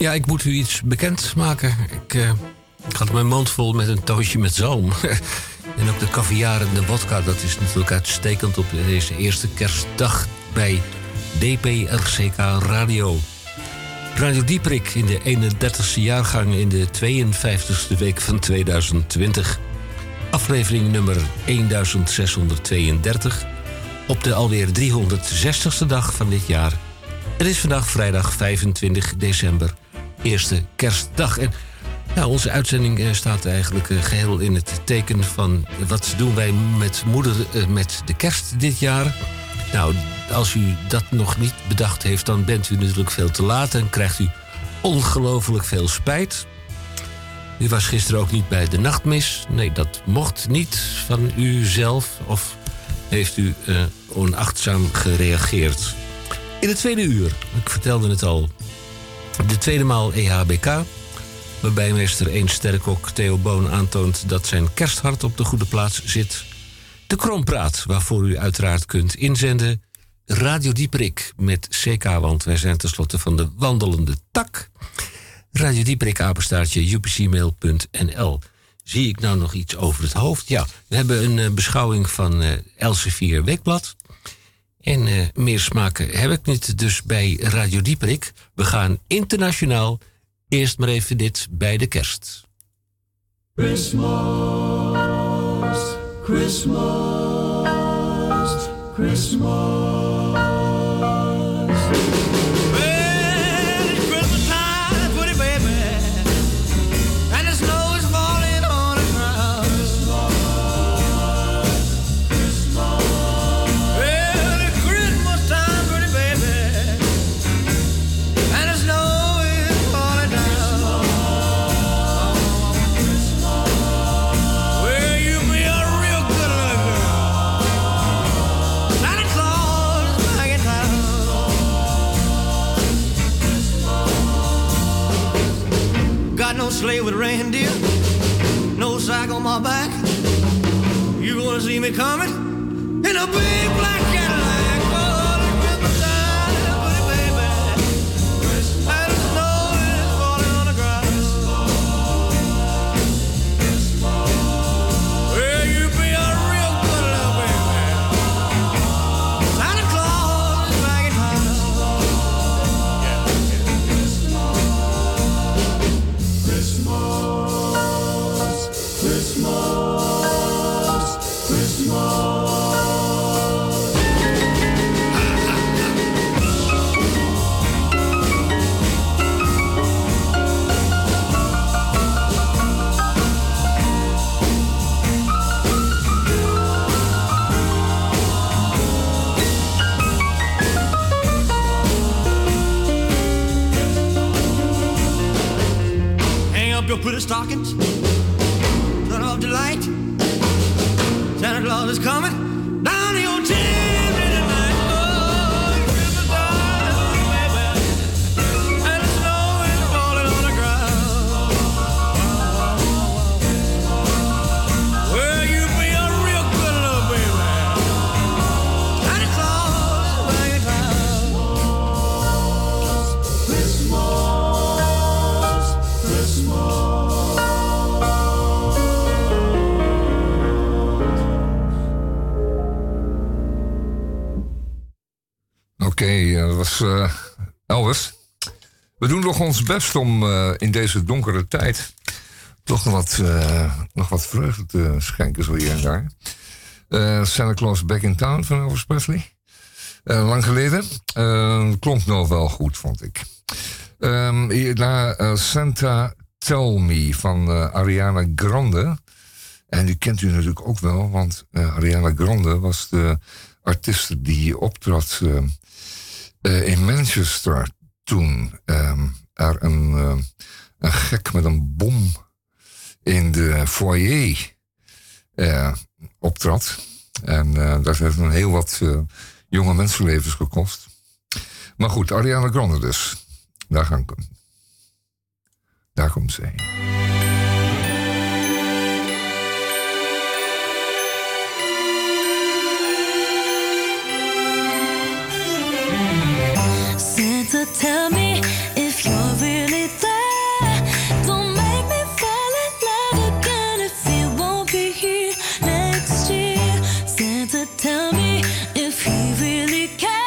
Ja, ik moet u iets bekend maken. Ik uh, had mijn mond vol met een toosje met zalm. En ook de kaviaar en de wodka, dat is natuurlijk uitstekend op deze eerste kerstdag bij D P R C K Radio. Radio Dieperick in de eenendertigste jaargang in de tweeënvijftigste week van tweeduizend twintig. Aflevering nummer zestienhonderdtweeëndertig. Op de alweer driehonderdzestigste dag van dit jaar. Het is vandaag vrijdag vijfentwintig december. Eerste kerstdag. En nou, onze uitzending uh, staat eigenlijk uh, geheel in het teken van... Uh, wat doen wij met moeder uh, met de kerst dit jaar? Nou, als u dat nog niet bedacht heeft... dan bent u natuurlijk veel te laat en krijgt u ongelooflijk veel spijt. U was gisteren ook niet bij de nachtmis. Nee, dat mocht niet van u zelf. Of heeft u uh, onachtzaam gereageerd. In het tweede uur, ik vertelde het al... de tweede maal E H B K... waarbij meester één sterkok Theo Boon aantoont dat zijn kersthart op de goede plaats zit. De Krompraat, waarvoor u uiteraard kunt inzenden. Radio Dieperick met C K, want wij zijn tenslotte van de wandelende tak. Radio Dieperick, apenstaartje, u p c mail punt n l. Zie ik nou nog iets over het hoofd? Ja, we hebben een uh, beschouwing van uh, Elsevier Weekblad. En uh, meer smaken heb ik niet, dus bij Radio Dieperick. We gaan internationaal. Eerst maar even dit bij de kerst. Christmas, Christmas, Christmas. Well, it's Christmas time, pretty baby. And the snow is falling on the ground. Christmas, Christmas. Well, it's Christmas time, pretty baby. And the snow. Sleigh with reindeer, no sack on my back. You gonna see me coming in a big black Cadillac. Oh, it's Christmas time, pretty baby. And the snow is falling on the ground. Well, you be a real good little baby. Santa Claus is back in town. Christmas, Christmas, Christmas. Your pretty stockings, turn off the light. Santa Claus is coming down the old chimney. Oké, okay, dat was uh, Elvis. We doen nog ons best om uh, in deze donkere tijd... toch wat, uh, nog wat vreugde te schenken, zo hier en daar. Uh, Santa Claus Back in Town van Elvis Presley. Uh, lang geleden. Uh, klonk nog wel goed, vond ik. Um, hierna uh, Santa Tell Me van uh, Ariana Grande. En die kent u natuurlijk ook wel, want uh, Ariana Grande was de artiest die optrad... Uh, Uh, in Manchester toen um, er een, uh, een gek met een bom in de foyer uh, optrad. En uh, dat heeft een heel wat uh, jonge mensenlevens gekost. Maar goed, Ariana Grande dus. Daar gaan we. Daar komt zij. Santa, tell me if you're really there. Don't make me fall in love again if you won't be here next year. Santa, tell me if you really care.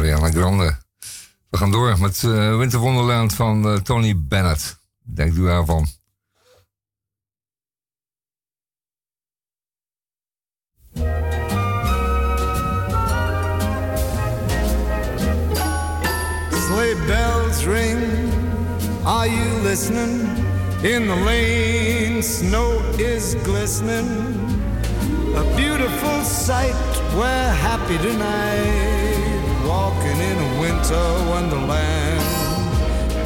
Ariana Grande. We gaan door met uh, Winter Wonderland van uh, Tony Bennett. Denk u daarvan. Sleigh bells ring, are you listening? In the lane, snow is glistening. A beautiful sight, we're happy tonight, walking in a winter wonderland.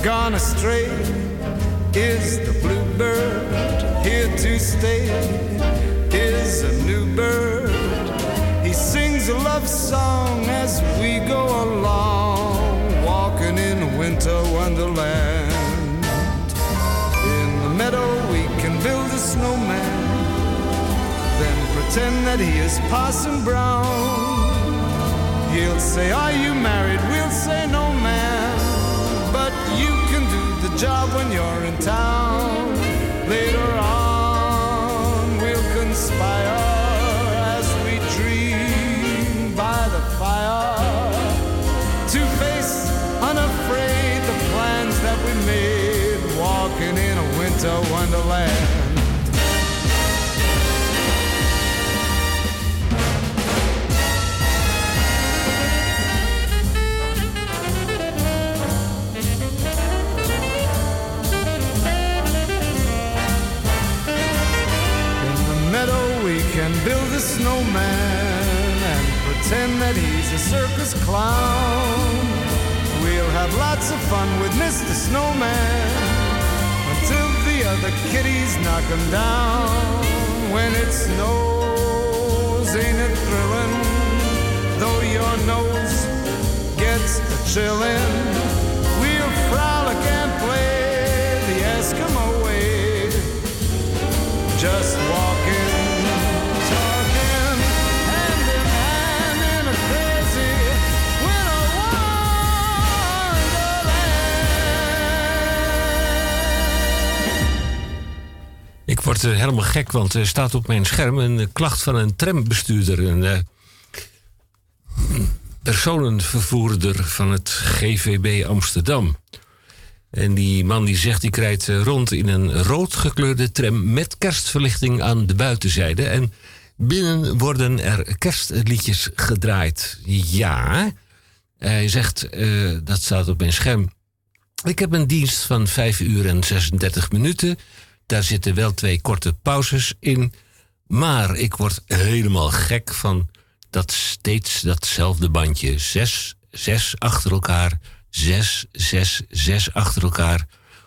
Gone astray is the bluebird, here to stay is a new bird. He sings a love song as we go along, walking in a winter wonderland. In the meadow we can build a snowman, pretend that he is Parson Brown. He'll say, are you married? We'll say, no, ma'am. But you can do the job when you're in town. Later on, we'll conspire as we dream by the fire to face unafraid the plans that we made, walking in a winter wonderland. Can build a snowman and pretend that he's a circus clown. We'll have lots of fun with Mister Snowman until the other kitties knock him down. When it snows, ain't it thrilling? Though your nose gets a chillin', we'll frolic and play the Eskimo way. Just walking, ik word er helemaal gek, want er staat op mijn scherm een klacht van een trambestuurder. Een uh, personenvervoerder van het G V B Amsterdam. En die man die zegt, die krijgt rond in een rood gekleurde tram met kerstverlichting aan de buitenzijde. En binnen worden er kerstliedjes gedraaid. Ja, hij zegt, uh, dat staat op mijn scherm. Ik heb een dienst van vijf uur en zesendertig minuten... Daar zitten wel twee korte pauzes in. Maar ik word helemaal gek van dat steeds datzelfde bandje. Zes, zes achter elkaar. Zes, zes, zes achter elkaar.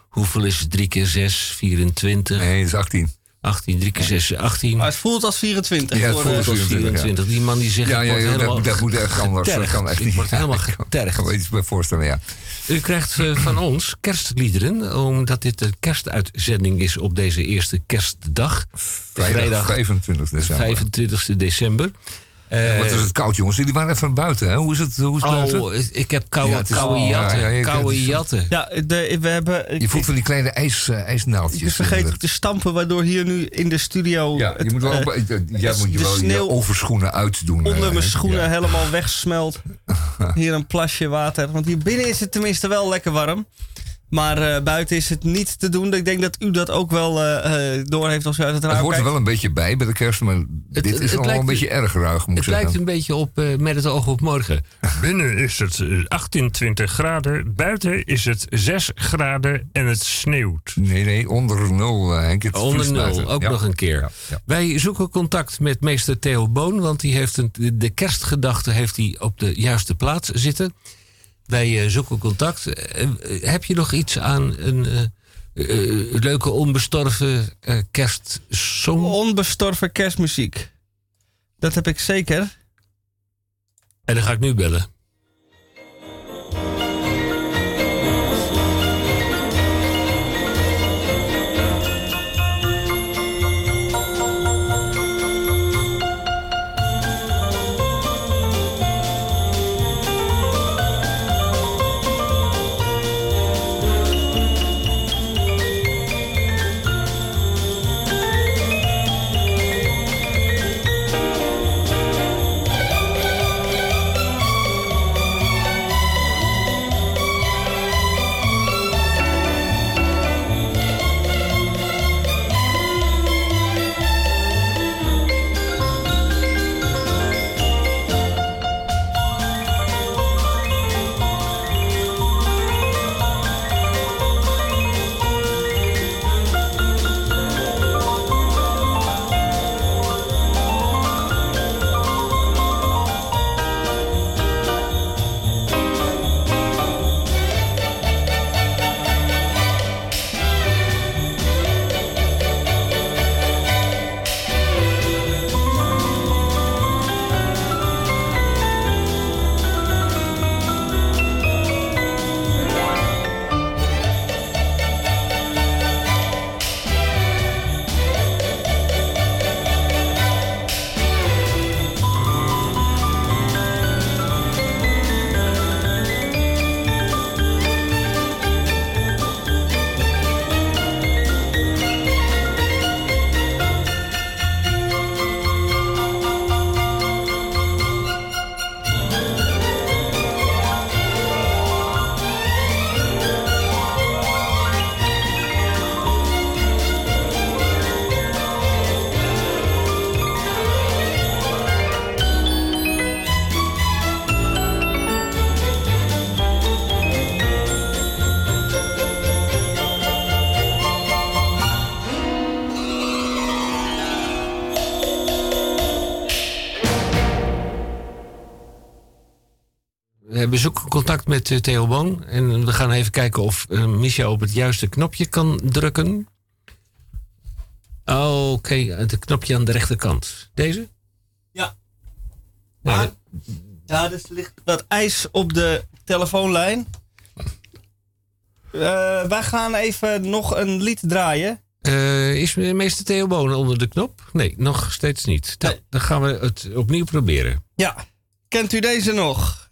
Hoeveel is drie keer zes? vierentwintig? Nee, dat is achttien. achttien, drie keer zes, achttien. Maar het voelt als vierentwintig. Ja, het voelt als vierentwintig. Ja. Die man die zegt... Ja, ja, ja, dat, dat moet echt anders. Dat kan echt niet. Ik word helemaal getergd. Ik kan me iets bij voorstellen, ja. U krijgt uh, van ons kerstliederen, omdat dit de kerstuitzending is op deze eerste kerstdag. Vrijdag, Vrijdag vijfentwintig december. vijfentwintigste december. Uh, wat is het koud, jongens? Jullie waren even buiten, hè? Hoe is het? Hoe is het oh, ik heb koude, ja, koude jatten. Ja, ja, koude jatten. Ja, de, we hebben, ik, je voelt van die kleine ijs, uh, ijsnaaldjes. Ik vergeet te stampen, waardoor hier nu in de studio... Ja, je het, moet wel, uh, jij dus moet je wel je overschoenen uitdoen. Onder mijn hè? schoenen ja. helemaal wegsmelt. Hier een plasje water. Want hier binnen is het tenminste wel lekker warm. Maar uh, buiten is het niet te doen. Ik denk dat u dat ook wel uh, doorheeft als u uit het raam kijkt. Het hoort er wel een beetje bij bij de kerst, maar het, dit is allemaal een beetje erg ruig, moet ik zeggen. Het lijkt een beetje op uh, met het oog op morgen. Binnen is het achttien, twintig graden, buiten is het zes graden en het sneeuwt. Nee, nee, onder nul, Henk. Het onder nul, ook ja. nog een keer. Ja, ja. Wij zoeken contact met meester Theo Boon, want die heeft een, de kerstgedachte heeft hij op de juiste plaats zitten. Wij zoeken contact. Heb je nog iets aan een uh, uh, leuke onbestorven uh, kerstsong? Onbestorven kerstmuziek. Dat heb ik zeker. En dan ga ik nu bellen. We hebben zoekcontact met uh, Theo Boon. En we gaan even kijken of uh, Misha op het juiste knopje kan drukken. Oh, oké, okay. Het knopje aan de rechterkant. Deze? Ja. Maar, ja, dat... ja, dus ligt dat ijs op de telefoonlijn. Uh, wij gaan even nog een lied draaien. Uh, is meester Theo Boon onder de knop? Nee, nog steeds niet. Nou, nee. Dan gaan we het opnieuw proberen. Ja, kent u deze nog?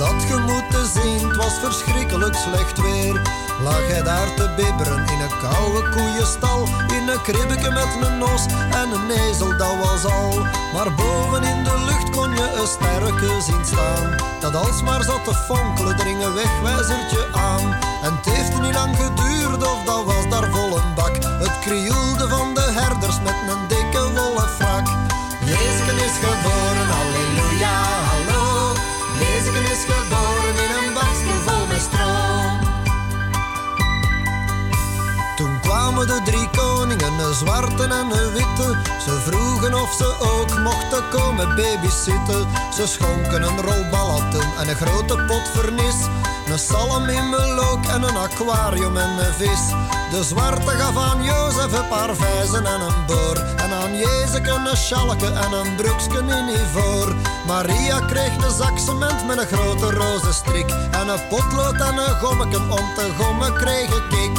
Dat je moet zien, het was verschrikkelijk slecht weer. Lag hij daar te bibberen in een koude koeienstal, in een kribbeke met een nos en een ezel, dat was al. Maar boven in de lucht kon je een sterke zien staan, dat alsmaar zat te fonkelen, dring een wegwijzertje aan. En het heeft niet lang geduurd of dat was daar vol een bak, het krioelde van de herders met een dikke wollen frak. Jezus is geboren, halleluja. Jezus is geboren in een bakstel vol met stro. Toen kwamen de drie koningen, de zwarte en de witte. Ze vroegen of ze ook mochten komen babysitten. Ze schonken een rol ballatten en een grote pot vernis, een salm in melk en een aquarium en een vis. De zwarte gaf aan Jozef een paar vijzen en een boor, en aan Jezeke een schalke en een broeksken in ivoor. Maria kreeg een zak cement met een grote rozenstrik, en een potlood en een gommeken, om te gommen kreeg ik kik.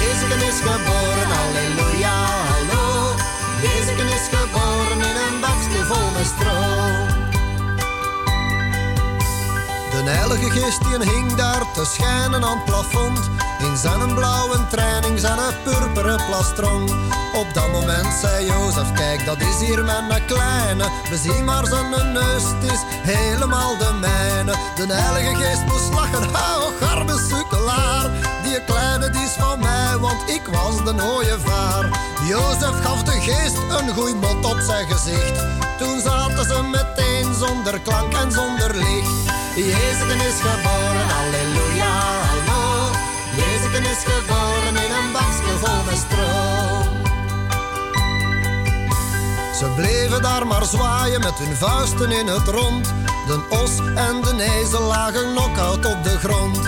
Jezeke is geboren, halleluja, hallo. Jezeke is geboren in een bakje vol met stro. De heilige geest die hing daar te schijnen aan het plafond, in zijn blauwe training, zijn purperen plastron. Op dat moment zei Jozef, kijk dat is hier mijn kleine, we zien maar zijn neus, het is helemaal de mijne. De heilige geest moest lachen, ha, och arme sukkelaar, die kleine die is van mij, want ik was de ooievaar. Jozef gaf de geest een goeie mot op zijn gezicht, toen zaten ze meteen zonder klank en zonder licht. Jezus is geboren, halleluja, hallo. Jezus is geboren in een bakje vol met stro. Ze bleven daar maar zwaaien met hun vuisten in het rond. De os en de ezel lagen knock-out op de grond.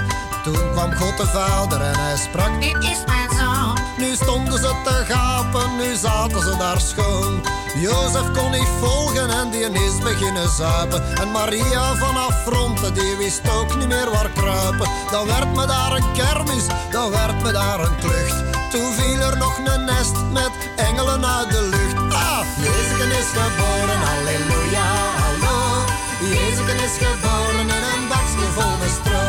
Toen kwam God de Vader en hij sprak, dit is mijn zoon. Nu stonden ze te gapen, nu zaten ze daar schoon. Jozef kon niet volgen en die is beginnen zuipen. En Maria vanaf fronten, die wist ook niet meer waar kruipen. Dan werd me daar een kermis, dan werd me daar een klucht. Toen viel er nog een nest met engelen uit de lucht. Ah, Jezus is geboren, halleluja, hallo. Jezus is geboren in een bakje vol met stro.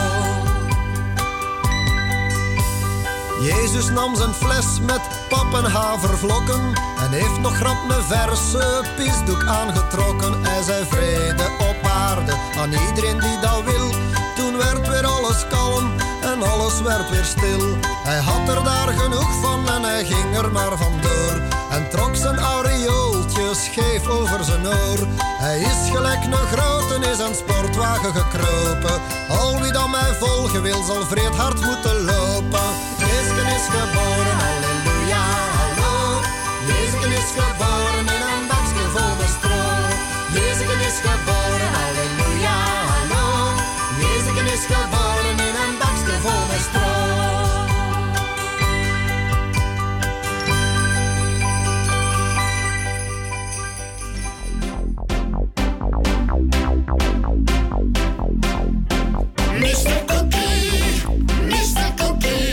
Jezus nam zijn fles met pap en havervlokken en heeft nog grap een verse pisdoek aangetrokken. Hij zei vrede op aarde aan iedereen die dat wil. Toen werd weer alles kalm en alles werd weer stil. Hij had er daar genoeg van en hij ging er maar vandoor en trok zijn aureooltje scheef over zijn oor. Hij is gelijk een grote in zijn sportwagen gekropen. Al wie dan mij volgen wil zal vreed hard moeten lopen. Jezus is geboren, halleluja, hallo. Jezus is geboren in een bakje vol met stro. Jezus is geboren, halleluja, hallo. Jezus is geboren in een bakje vol met stro.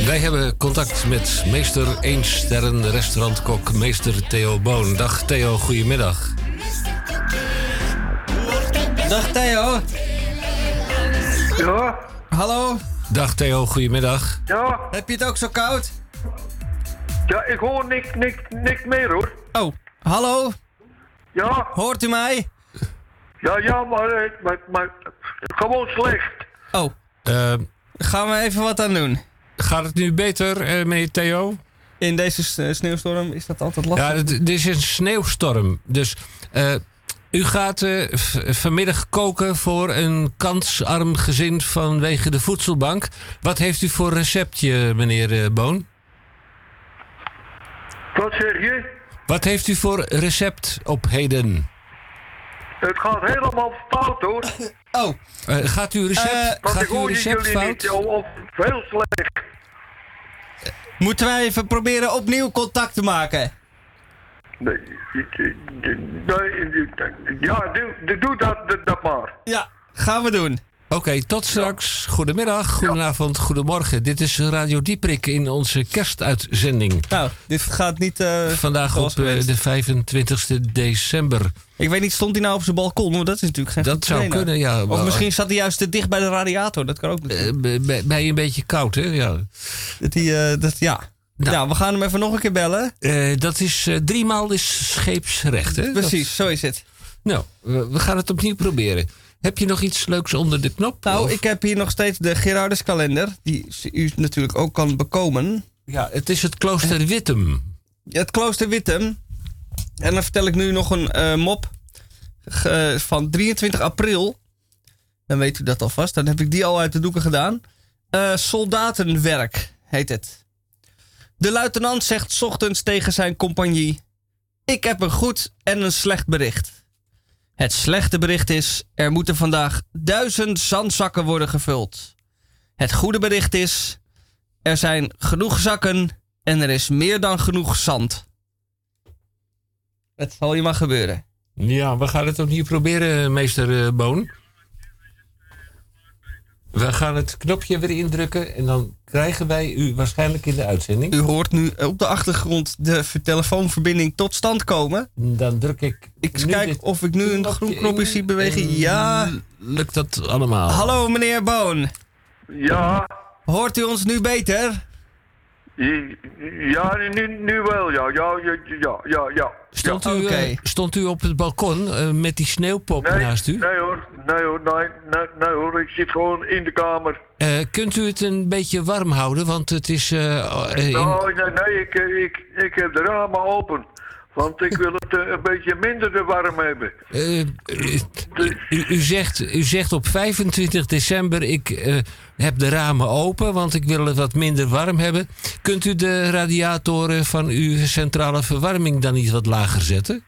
Wij hebben contact met meester één sterren restaurantkok, meester Theo Boon. Dag Theo, goedemiddag. Dag Theo. Ja. Hallo. Dag Theo, goedemiddag. Ja. Heb je het ook zo koud? Ja, ik hoor niks, niks, niks meer hoor. Oh, hallo. Ja. Hoort u mij? Ja, ja, maar, maar, maar gewoon slecht. Oh, uh, gaan we even wat aan doen. Gaat het nu beter, uh, meneer Theo? In deze sneeuwstorm is dat altijd lastig. Ja, het, het is een sneeuwstorm. Dus uh, U gaat uh, v- vanmiddag koken voor een kansarm gezin vanwege de voedselbank. Wat heeft u voor receptje, meneer uh, Boon? Wat zeg je? Wat heeft u voor recept op heden? Het gaat helemaal fout, hoor. Oh, uh, gaat uw recept, uh, gaat uw recept fout? Niet, of heel slecht. Moeten wij even proberen opnieuw contact te maken? Nee, ja, doe, doe dat, dat maar. Ja, gaan we doen. Oké, okay, tot straks. Ja. Goedemiddag, goedenavond, ja. Goedemorgen. Dit is Radio Dieperick in onze kerstuitzending. Nou, dit gaat niet... Uh, Vandaag op uh, de vijfentwintigste december. Ik weet niet, stond hij nou op zijn balkon? Want dat is natuurlijk geen... Dat zou kunnen, ja. Of misschien zat hij juist te dicht bij de radiator. Dat kan ook natuurlijk. Uh, bij, bij een beetje koud, hè? Ja. Dat hij... Uh, dat, ja. Nou, nou, we gaan hem even nog een keer bellen. Uh, dat is uh, driemaal is scheepsrecht, hè? Precies, dat... zo is het. Nou, we, we gaan het opnieuw proberen. Heb je nog iets leuks onder de knop? Nou, of? Ik heb hier nog steeds de Gerarduskalender, die u natuurlijk ook kan bekomen. Ja, het is het Klooster Wittem. Ja, het Klooster Wittem. En dan vertel ik nu nog een uh, mop uh, van drieëntwintig april. Dan weet u dat alvast. Dan heb ik die al uit de doeken gedaan. Uh, soldatenwerk heet het. De luitenant zegt 's ochtends tegen zijn compagnie: ik heb een goed en een slecht bericht. Het slechte bericht is, er moeten vandaag duizend zandzakken worden gevuld. Het goede bericht is, er zijn genoeg zakken en er is meer dan genoeg zand. Het zal je maar gebeuren. Ja, we gaan het opnieuw proberen, meester Boon. We gaan het knopje weer indrukken en dan krijgen wij u waarschijnlijk in de uitzending. U hoort nu op de achtergrond de telefoonverbinding tot stand komen. Dan druk ik... Ik kijk of ik nu een groen knopje zie bewegen. Ja. Lukt dat allemaal? Hallo, meneer Boon. Ja. Hoort u ons nu beter? Ja, nu, nu wel, ja. Ja, ja, ja, ja. Stond, ja. U, okay. Stond u op het balkon uh, met die sneeuwpop nee, naast u? Nee hoor, nee hoor, nee, nee, nee hoor, ik zit gewoon in de kamer. Uh, kunt u het een beetje warm houden, want het is... Uh, in... Nou, nee, nee ik, ik, ik heb de ramen open, want ik wil het uh, een beetje minder warm hebben. Uh, uh, u, u, zegt, u zegt op vijfentwintig december, ik... Uh, heb de ramen open, want ik wil het wat minder warm hebben. Kunt u de radiatoren van uw centrale verwarming dan niet wat lager zetten?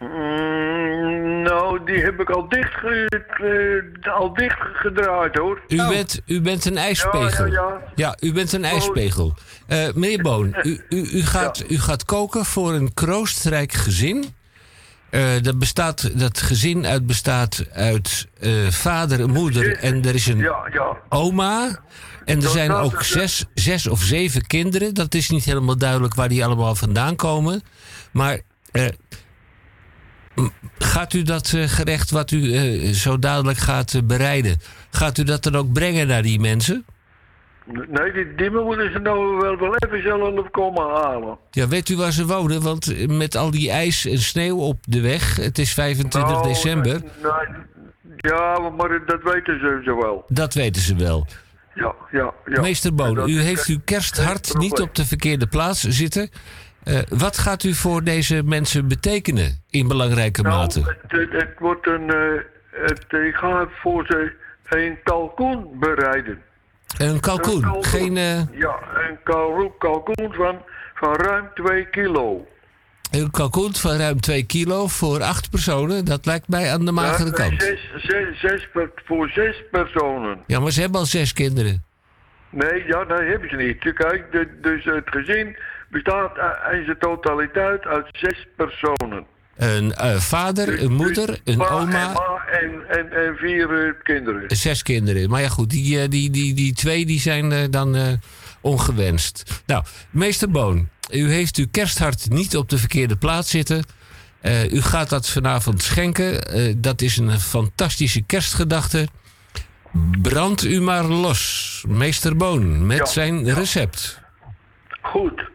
Mm, nou, die heb ik al dicht, ge- uh, al dicht gedraaid, hoor. U, oh. bent, u bent een ijspegel. Ja, ja, ja. ja u bent een oh. ijspegel. Uh, meneer Boon, u, u, u, gaat, ja. u gaat koken voor een kroostrijk gezin. Uh, dat, bestaat, dat gezin uit bestaat uit uh, vader, moeder en er is een ja, ja. oma. En er zijn ook zes, zes of zeven kinderen. Dat is niet helemaal duidelijk waar die allemaal vandaan komen. Maar uh, gaat u dat uh, gerecht wat u uh, zo dadelijk gaat uh, bereiden... gaat u dat dan ook brengen naar die mensen? Nee, die, die moeten ze nou wel, wel even zelf komen halen. Ja, weet u waar ze wonen? Want met al die ijs en sneeuw op de weg, het is vijfentwintig nou, december. Nee, nee, ja, maar dat weten ze, ze wel. Dat weten ze wel. Ja, ja, ja. Meester Boon, u heeft uw kersthart niet op de verkeerde plaats zitten. Uh, wat gaat u voor deze mensen betekenen in belangrijke nou, mate? Het, het, het wordt een... Uh, het, ik ga voor ze een kalkoen bereiden. Een kalkoen? Een kalkoen. Geen, uh... Ja, een kalkoen van, van ruim twee kilo. Een kalkoen van ruim twee kilo voor acht personen? Dat lijkt mij aan de magere ja, kant. Zes, zes, zes per, voor zes personen. Ja, maar ze hebben al zes kinderen. Nee, ja, dat hebben ze niet. Kijk, de, dus het gezin bestaat in zijn totaliteit uit zes personen. Een uh, vader, een moeder, een pa, oma. En, ma en, en, en vier uh, kinderen. Zes kinderen. Maar ja, goed, die, die, die, die twee die zijn uh, dan uh, ongewenst. Nou, meester Boon, u heeft uw kersthart niet op de verkeerde plaats zitten. Uh, u gaat dat vanavond schenken. Uh, dat is een fantastische kerstgedachte. Brand u maar los, meester Boon, met ja, zijn ja. recept. Goed.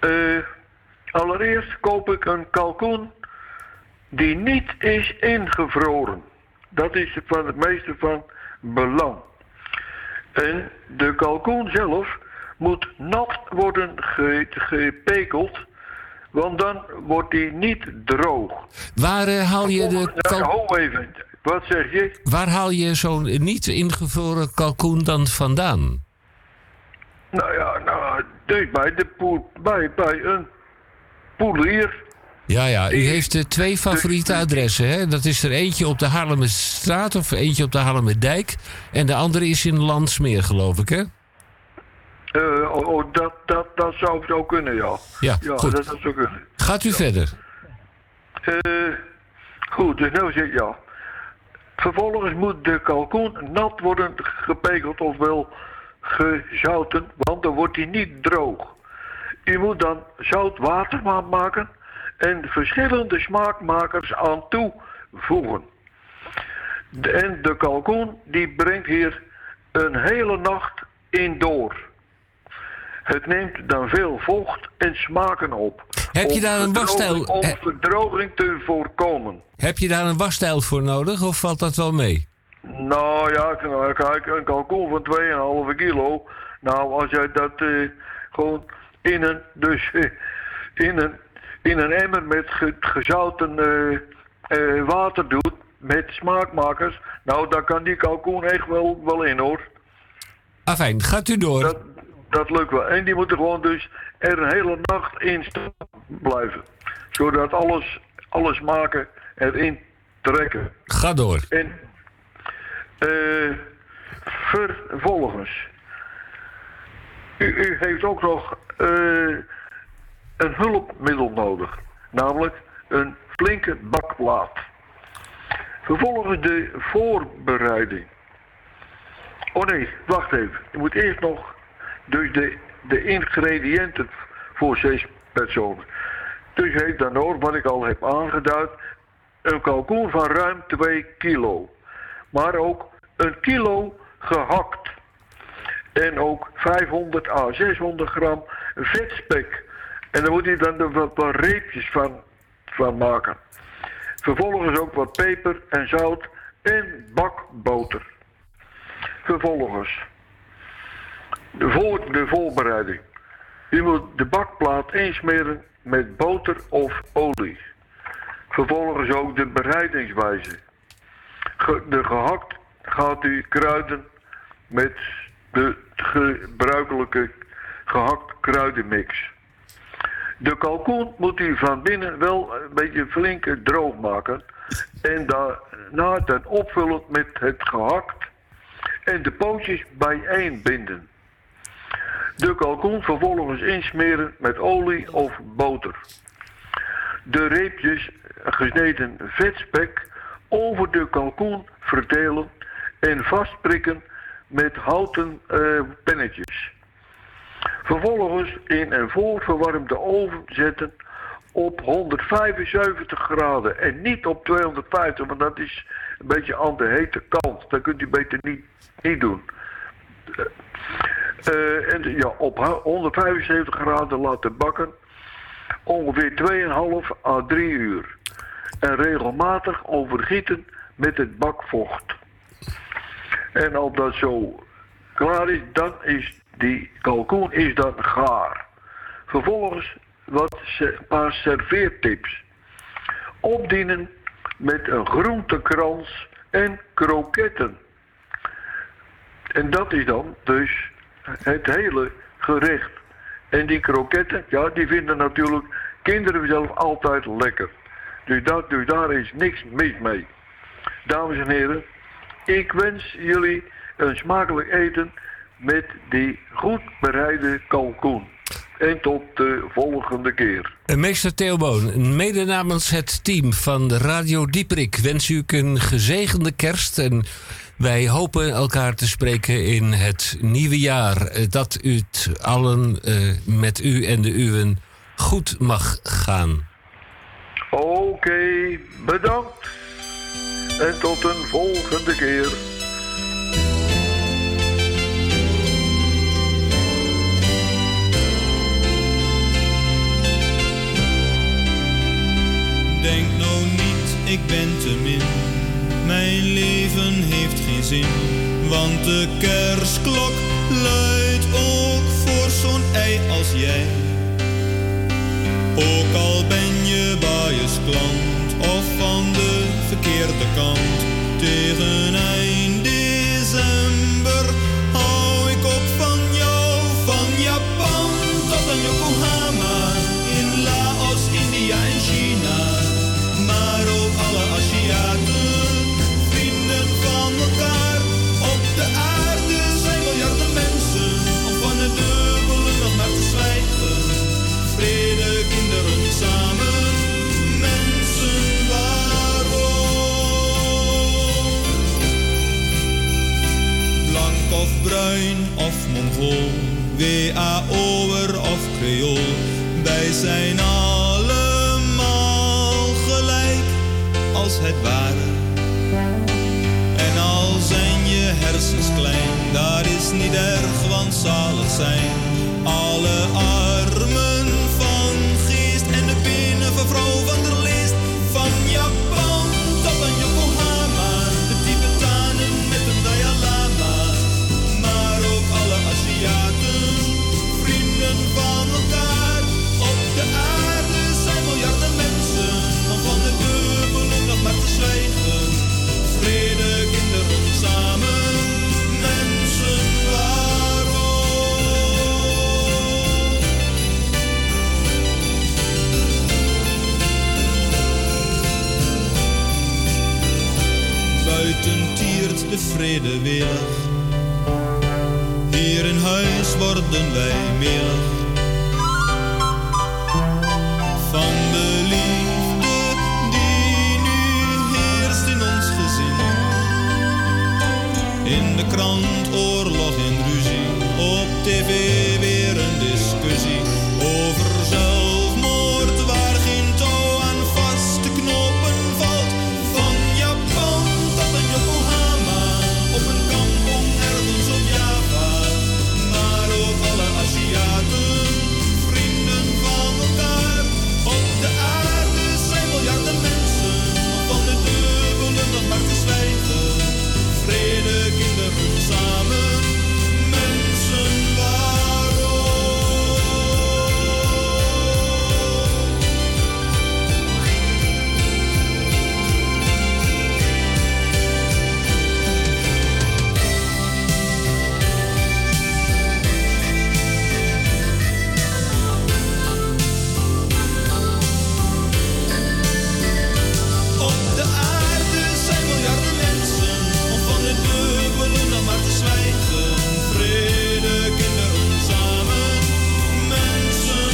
Uh, allereerst koop ik een kalkoen die niet is ingevroren. Dat is van het meeste van belang. En de kalkoen zelf moet nat worden ge- gepekeld, Want dan wordt die niet droog. Waar uh, haal je de... Kalk... Nou, hou even. Wat zeg je? Waar haal je zo'n niet ingevroren kalkoen dan vandaan? Nou ja, nou, denk bij, de poel, bij, bij een poelier. Ja, ja. U heeft uh, twee favoriete adressen, hè? Dat is er eentje op de Haarlemmerstraat of eentje op de Haarlemmerdijk. En de andere is in Landsmeer, geloof ik, hè? Uh, oh, oh, dat, dat, dat zou zo kunnen, ja. Ja, ja goed. Dat zou zo kunnen. Gaat u ja. verder? Uh, goed, dus nou zit ja. Vervolgens moet de kalkoen nat worden gepekeld, ofwel gezouten, want dan wordt hij niet droog. U moet dan zout water maken en verschillende smaakmakers aan toevoegen. De, en de kalkoen die brengt hier een hele nacht in door. Het neemt dan veel vocht en smaken op. Heb je daar een wasstijl... Om verdroging te voorkomen. Heb je daar een wasstijl voor nodig of valt dat wel mee? Nou ja, kijk, een kalkoen van twee komma vijf kilo. Nou, als jij dat uh, gewoon in een, dus, uh, in, een, in een emmer met ge, gezouten uh, uh, water doet, met smaakmakers, nou, dan kan die kalkoen echt wel, wel in, hoor. Afijn, gaat u door. Dat, dat lukt wel. En die moeten gewoon dus er een hele nacht in staan blijven. Zodat alles, alles maken erin trekken. Ga door. En uh, vervolgens. U, u heeft ook nog uh, een hulpmiddel nodig. Namelijk een flinke bakplaat. Vervolgens de voorbereiding. Oh nee, wacht even. Je moet eerst nog dus de, de ingrediënten voor zes personen. Dus je hebt dan nodig, wat ik al heb aangeduid, een kalkoen van ruim twee kilo. Maar ook een kilo gehakt. En ook vijfhonderd à zeshonderd gram vetspek. En daar moet je dan wat, wat reepjes van, van maken. Vervolgens ook wat peper en zout en bakboter. Vervolgens, de, voor, de voorbereiding. U moet de bakplaat insmeren met boter of olie. Vervolgens ook de bereidingswijze. Ge, de gehakt gaat u kruiden met de gebruikelijke gehakt kruidenmix. De kalkoen moet u van binnen wel een beetje flink droog maken. En daarna dan opvullen met het gehakt. En de pootjes bijeen binden. De kalkoen vervolgens insmeren met olie of boter. De reepjes gesneden vetspek over de kalkoen verdelen en vastprikken met houten uh, pennetjes. Vervolgens in een voorverwarmde oven zetten op honderdvijfenzeventig graden en niet op tweehonderdvijftig, want dat is een beetje aan de hete kant. Dat kunt u beter niet, niet doen. Uh, en ja, op honderdvijfenzeventig graden laten bakken ongeveer twee komma vijf à drie uur. En regelmatig overgieten met het bakvocht. En als dat zo klaar is, dan is die kalkoen is dan gaar. Vervolgens wat se- paar serveertips. Opdienen met een groentekrans en kroketten. En dat is dan dus het hele gerecht. En die kroketten, ja, die vinden natuurlijk kinderen zelf altijd lekker. Dus, dat, dus daar is niks mis mee. Dames en heren, ik wens jullie een smakelijk eten met die goed bereide kalkoen. En tot de volgende keer. Meester Theo Boon, mede namens het team van Radio Dieperick wens u een gezegende kerst. En wij hopen elkaar te spreken in het nieuwe jaar. Dat u het allen uh, met u en de uwen goed mag gaan. Oké, okay, bedankt. En tot een volgende keer. Denk nou niet, ik ben te min. Mijn leven heeft geen zin. Want de kerstklok luidt ook voor zo'n ei als jij. Ook al ben je bijensklant of van de verkeerde kant. Tegen eind december hou ik op van jou. Van Japan tot aan Yokohama, in Laos, India en China. Maar ook alle Aziaten, vrienden van elkaar. Op de aarde zijn miljarden mensen, om van het dubbele nog maar te zwijgen. Vrede, kinderen samen, mensen waarom? Blank of bruin of Mongool, W A O'er of Creool, wij zijn allemaal gelijk als het ware. En al zijn je hersens klein, daar is niet erg, want zalig zijn alle armen van geest en de binnen van vrouw van der Leest. Van Japan tot aan Yokohama, de Tibetanen met een Dalai Lama, maar ook alle Aziaten, vrienden van elkaar. Op de aarde zijn miljarden mensen, om van de dubbelen nog maar te zwijgen. Vrede, kinderen samen, mensen waarom? Buiten tiert de vrede weer. Hier in huis worden wij meer. Van de liefde die nu heerst in ons gezin. In de krant oorlog en ruzie, op tv weer een discussie over zelfmoord waar geen touw aan vaste knopen valt. Van Japan tot aan Yokohama, op een kampong ergens op Java, maar ook alle Aziaten, vrienden van elkaar. Op de aarde zijn miljarden mensen, van de dubbelen nog maar te zwijgen. Vrede, kinderen samen, mensen waarom? Op de aarde zijn miljarden mensen, om van het dubbelen nog maar te zwijgen. Vrede, kinderen samen, mensen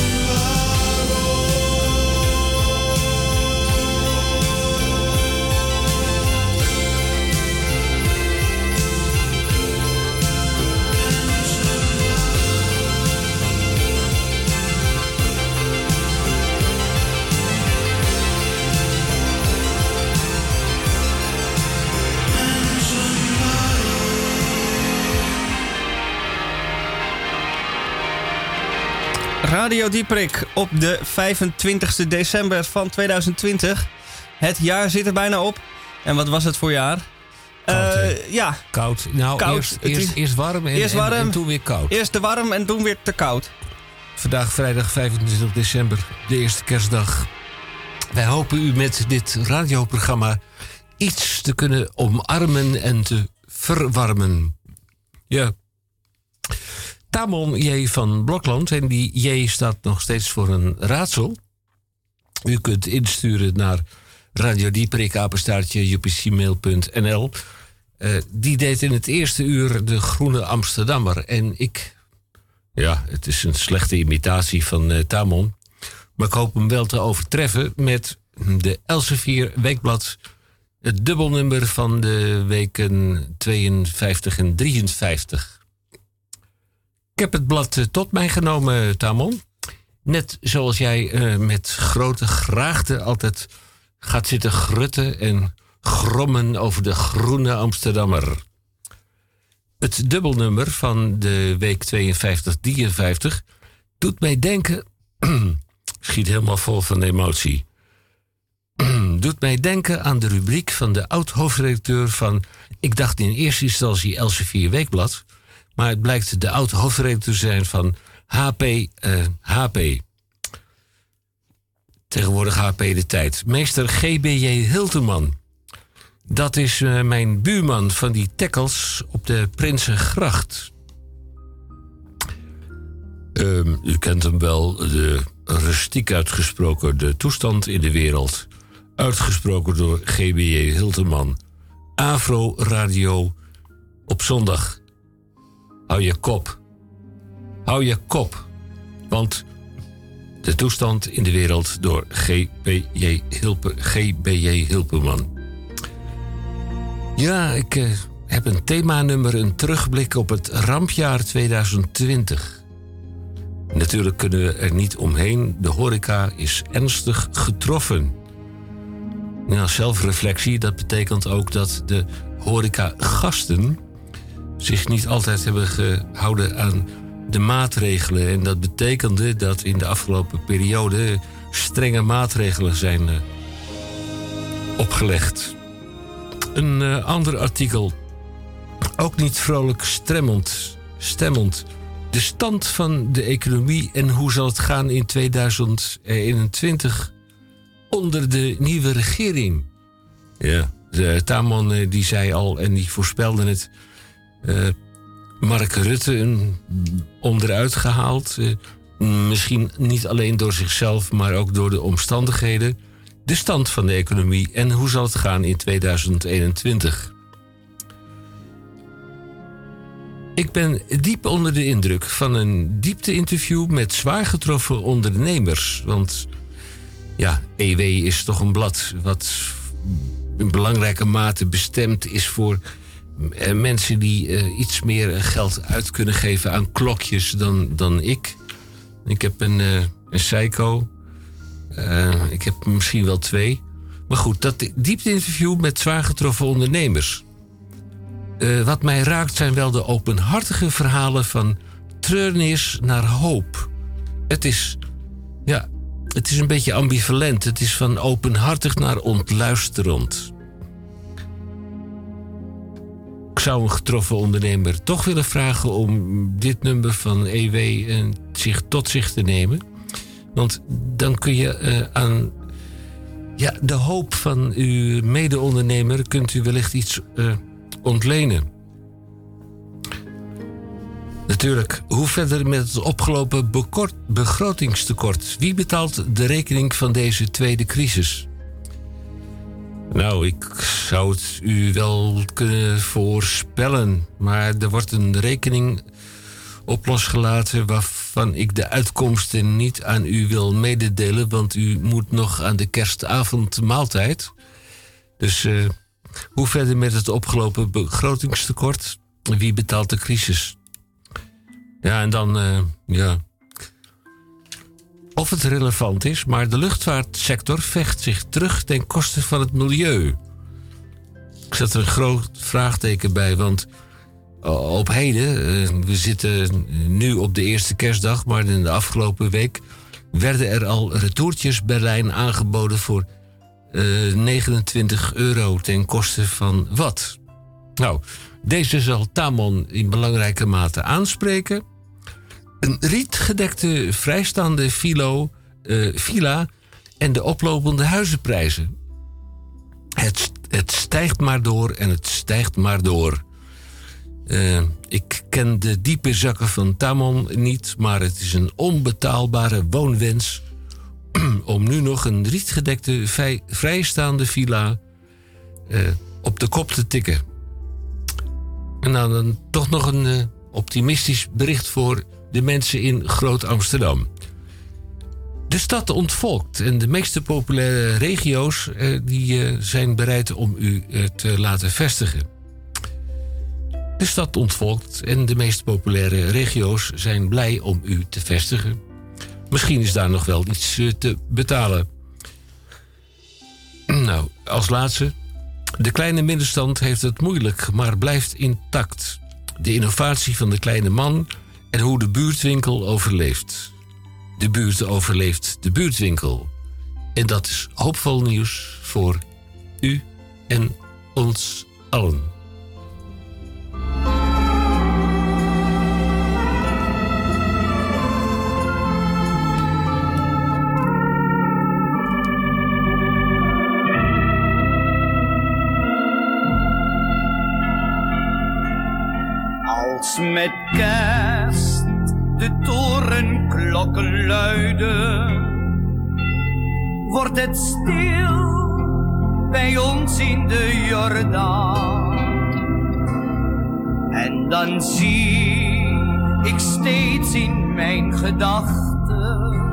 Radio Dieperick op de vijfentwintigste december van tweeduizend twintig. Het jaar zit er bijna op. En wat was het voor jaar? Koud, uh, ja. Koud. Nou, koud. Eerst, eerst, eerst warm, en, eerst warm en, en toen weer koud. Eerst te warm en toen weer te koud. Vandaag vrijdag vijfentwintig december, de eerste kerstdag. Wij hopen u met dit radioprogramma iets te kunnen omarmen en te verwarmen. Ja. Tamon J. van Blokland. En die J staat nog steeds voor een raadsel. U kunt insturen naar radio dieperick apenstaartje u p c mail punt n l. Uh, die deed in het eerste uur de Groene Amsterdammer. En ik... Ja, het is een slechte imitatie van uh, Tamon. Maar ik hoop hem wel te overtreffen met de Elsevier Weekblad. Het dubbelnummer van de weken tweeënvijftig en drieënvijftig. Ik heb het blad tot mij genomen, Tamon. Net zoals jij uh, met grote graagte altijd gaat zitten grutten en grommen over de Groene Amsterdammer. Het dubbelnummer van de week tweeënvijftig drieënvijftig doet mij denken... schiet helemaal vol van emotie. doet mij denken aan de rubriek van de oud-hoofdredacteur van... ik dacht in eerste instantie Elsevier Weekblad... maar het blijkt de oud-hoofdredacteur te zijn van H P. Uh, H P. Tegenwoordig H P de Tijd. Meester G B J Hilterman. Dat is uh, mijn buurman van die tackles op de Prinsengracht. Um, u kent hem wel, de rustiek uitgesproken de toestand in de wereld. Uitgesproken door G B J Hilterman. Afro Radio op zondag. Hou je kop. Hou je kop. Want de toestand in de wereld door G B J Hilpe, G B J Hilterman. Ja, ik eh, heb een themanummer, een terugblik op het rampjaar twintig twintig. Natuurlijk kunnen we er niet omheen. De horeca is ernstig getroffen. Nou, zelfreflectie, dat betekent ook dat de horecagasten zich niet altijd hebben gehouden aan de maatregelen. En dat betekende dat in de afgelopen periode strenge maatregelen zijn uh, opgelegd. Een uh, ander artikel, ook niet vrolijk stremmend, stemmend. De stand van de economie en hoe zal het gaan in tweeduizend eenentwintig onder de nieuwe regering. Ja, de Tamon uh, die zei al en die voorspelde het. Uh, Mark Rutte onderuit gehaald. Uh, misschien niet alleen door zichzelf, maar ook door de omstandigheden. De stand van de economie en hoe zal het gaan in tweeduizend eenentwintig. Ik ben diep onder de indruk van een diepte-interview met zwaar getroffen ondernemers. Want ja, E W is toch een blad wat in belangrijke mate bestemd is voor mensen die uh, iets meer geld uit kunnen geven aan klokjes dan, dan ik. Ik heb een, uh, een Seiko. Uh, ik heb misschien wel twee. Maar goed, dat diepte-interview met zwaar getroffen ondernemers. Uh, wat mij raakt zijn wel de openhartige verhalen van treurnis naar hoop. Het is, ja, het is een beetje ambivalent. Het is van openhartig naar ontluisterend. Ik zou een getroffen ondernemer toch willen vragen om dit nummer van E W uh, zich tot zich te nemen. Want dan kun je uh, aan ja, de hoop van uw mede-ondernemer kunt u wellicht iets uh, ontlenen. Natuurlijk, hoe verder met het opgelopen bekort, begrotingstekort? Wie betaalt de rekening van deze tweede crisis? Nou, ik zou het u wel kunnen voorspellen, maar er wordt een rekening op losgelaten waarvan ik de uitkomsten niet aan u wil mededelen, want u moet nog aan de kerstavondmaaltijd. Dus uh, hoe verder met het opgelopen begrotingstekort? Wie betaalt de crisis? Ja, en dan, uh, ja. Of het relevant is, maar de luchtvaartsector vecht zich terug ten koste van het milieu. Ik zet er een groot vraagteken bij, want op heden, we zitten nu op de eerste kerstdag, maar in de afgelopen week werden er al retourtjes Berlijn aangeboden voor uh, negenentwintig euro ten koste van wat? Nou, deze zal Tamon in belangrijke mate aanspreken. Een rietgedekte vrijstaande filo, uh, villa en de oplopende huizenprijzen. Het, het stijgt maar door en het stijgt maar door. Uh, ik ken de diepe zakken van Tamon niet, maar het is een onbetaalbare woonwens om nu nog een rietgedekte vrij, vrijstaande villa uh, op de kop te tikken. En dan, dan toch nog een uh, optimistisch bericht voor de mensen in Groot-Amsterdam. De stad ontvolkt en de meeste populaire regio's uh, die, uh, zijn bereid om u uh, te laten vestigen. De stad ontvolkt en de meest populaire regio's zijn blij om u te vestigen. Misschien is daar nog wel iets te betalen. Nou, als laatste. De kleine middenstand heeft het moeilijk, maar blijft intact. De innovatie van de kleine man en hoe de buurtwinkel overleeft. De buurt overleeft de buurtwinkel. En dat is hoopvol nieuws voor u en ons allen. Plots met kerst de torenklokken luiden, wordt het stil bij ons in de Jordaan. En dan zie ik steeds in mijn gedachten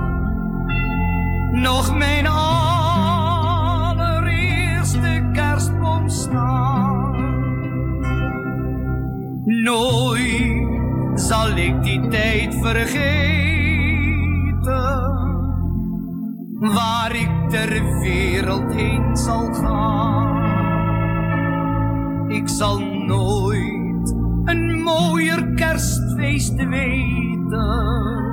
nog mijn allereerste kerstboom staan. Nooit zal ik die tijd vergeten, waar ik ter wereld heen zal gaan. Ik zal nooit een mooier kerstfeest weten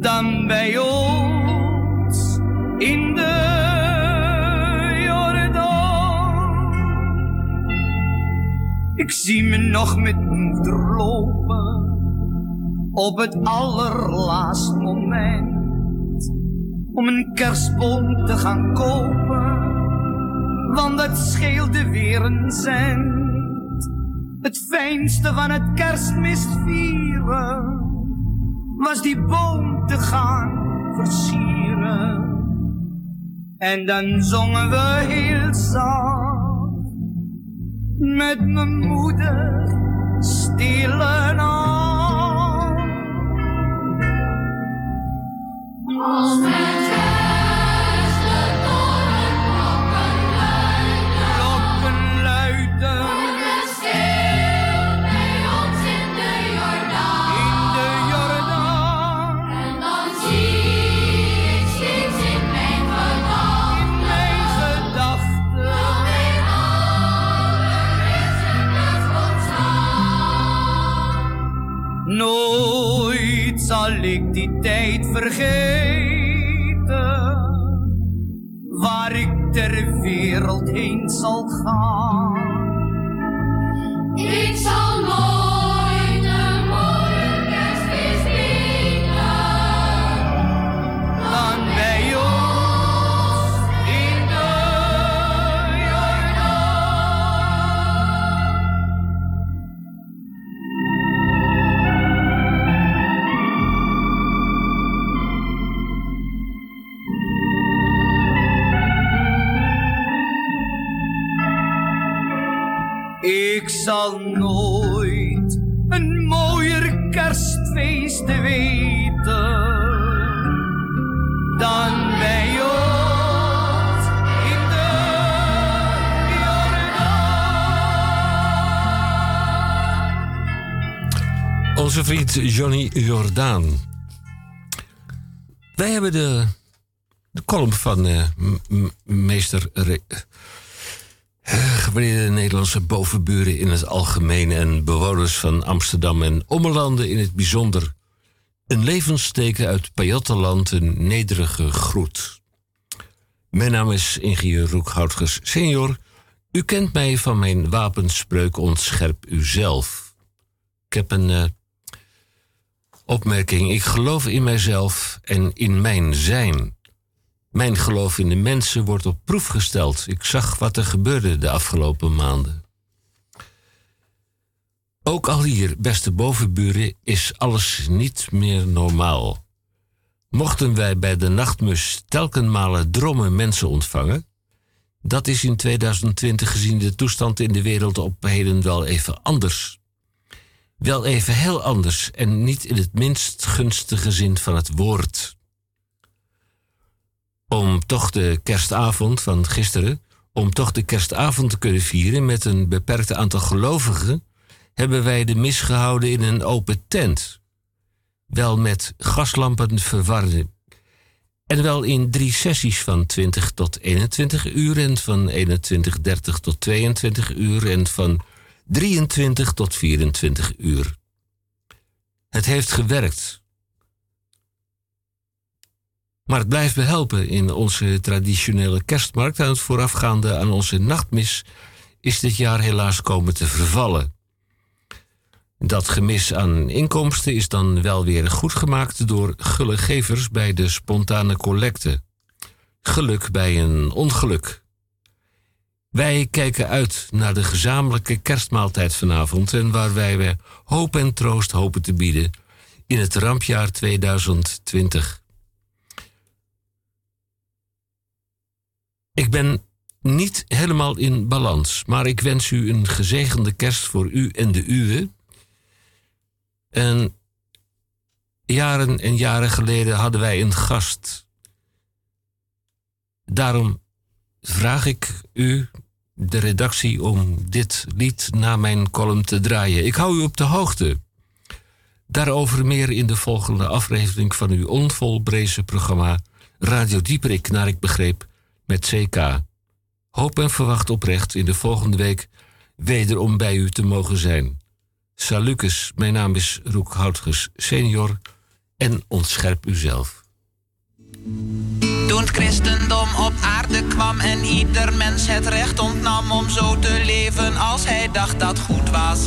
dan bij ons in de Jordaan. Ik zie me nog met moeder lopen op het allerlaatste moment, om een kerstboom te gaan kopen, want het scheelde weer een cent. Het fijnste van het kerstmis vieren was die boom te gaan versieren. En dan zongen we heel zacht met mijn moeder stilen aan. Als met kerst de torenklokken luiden, klokken luiden, wordt het stil bij ons in de Jordaan, in de Jordaan. En dan zie ik steeds in mijn gedachten, in mijn gedachten, dat mijn allereerste kerstboom staat. Nooit zal ik die tijd vergeten, waar ik ter wereld heen zal gaan. Ik zal nooit een mooie kerstfeest vieren dan bij ons in de Jordaan. Ik zal nooit een mooier kerstfeest weten dan bij ons in de Jordaan. Onze vriend Johnny Jordaan. Wij hebben de, de column van uh, m- meester... Re- Gewaardeerde Nederlandse bovenburen in het algemeen en bewoners van Amsterdam en Ommelanden in het bijzonder. Een levensteken uit Pajottenland, een nederige groet. Mijn naam is Ingië Roekhoutgers senior. U kent mij van mijn wapenspreuk ontscherp uzelf. Ik heb een uh, opmerking. Ik geloof in mijzelf en in mijn zijn. Mijn geloof in de mensen wordt op proef gesteld. Ik zag wat er gebeurde de afgelopen maanden. Ook al hier, beste bovenburen, is alles niet meer normaal. Mochten wij bij de nachtmus telkenmalen drommen mensen ontvangen, dat is in twintig twintig gezien de toestand in de wereld op heden wel even anders. Wel even heel anders en niet in het minst gunstige zin van het woord. Om toch de kerstavond van gisteren, om toch de kerstavond te kunnen vieren met een beperkt aantal gelovigen, hebben wij de mis gehouden in een open tent. Wel met gaslampen verwarde. En wel in drie sessies van twintig tot eenentwintig uur en van eenentwintig dertig tot tweeëntwintig uur en van drieëntwintig tot vierentwintig uur. Het heeft gewerkt. Maar het blijft behelpen in onze traditionele kerstmarkt en het voorafgaande aan onze nachtmis is dit jaar helaas komen te vervallen. Dat gemis aan inkomsten is dan wel weer goedgemaakt door gullegevers bij de spontane collecte. Geluk bij een ongeluk. Wij kijken uit naar de gezamenlijke kerstmaaltijd vanavond en waar wij hoop en troost hopen te bieden in het rampjaar twintig twintig. Ik ben niet helemaal in balans, maar ik wens u een gezegende kerst voor u en de uwe. En jaren en jaren geleden hadden wij een gast. Daarom vraag ik u, de redactie, om dit lied na mijn column te draaien. Ik hou u op de hoogte. Daarover meer in de volgende aflevering van uw onvolprezen programma Radio Dieperick, naar ik begreep, met C K. Hoop en verwacht oprecht in de volgende week wederom bij u te mogen zijn. Salucus, mijn naam is Roekhoutgers senior en ontscherp uzelf. Toen het christendom op aarde kwam en ieder mens het recht ontnam om zo te leven als hij dacht dat goed was,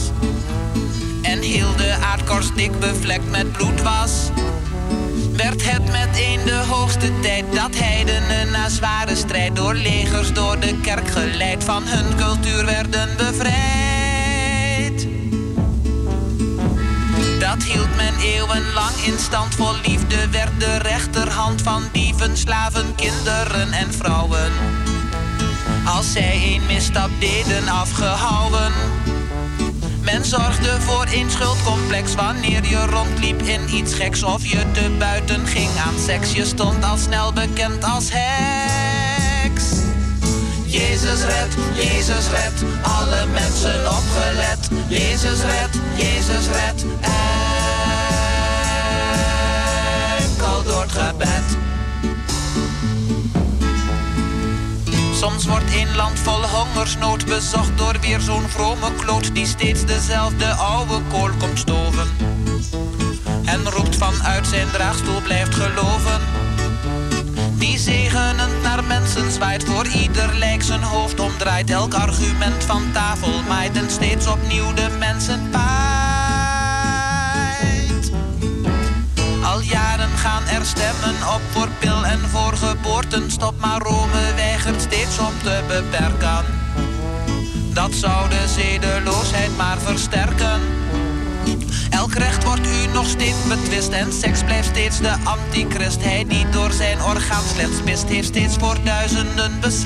en heel de aardkorst dik bevlekt met bloed was, werd het meteen de hoogste tijd dat heidenen na zware strijd door legers door de kerk geleid van hun cultuur werden bevrijd. Dat hield men eeuwenlang in stand, vol liefde werd de rechterhand van dieven, slaven, kinderen en vrouwen, als zij een misstap deden, afgehouden. Men zorgde voor een schuldcomplex wanneer je rondliep in iets geks of je te buiten ging aan seks. Je stond al snel bekend als heks. Jezus red, Jezus red, alle mensen opgelet. Jezus red, Jezus red, enkel door het gebed. Soms wordt een land vol hongersnood bezocht door weer zo'n vrome kloot die steeds dezelfde oude kool komt stoven en roept vanuit zijn draagstoel blijft geloven. Die zegenend naar mensen zwaait, voor ieder lijk zijn hoofd omdraait, elk argument van tafel maait en steeds opnieuw de mensen paait. Al jaren gaan er stemmen op voor pil en voor geboortenstop, maar Rome weigert steeds om te beperken. Dat zou de zedeloosheid maar versterken. Elk recht wordt u nog steeds betwist en seks blijft steeds de antichrist. Hij die door zijn orgaan slechts mist, heeft steeds voor duizenden beslist.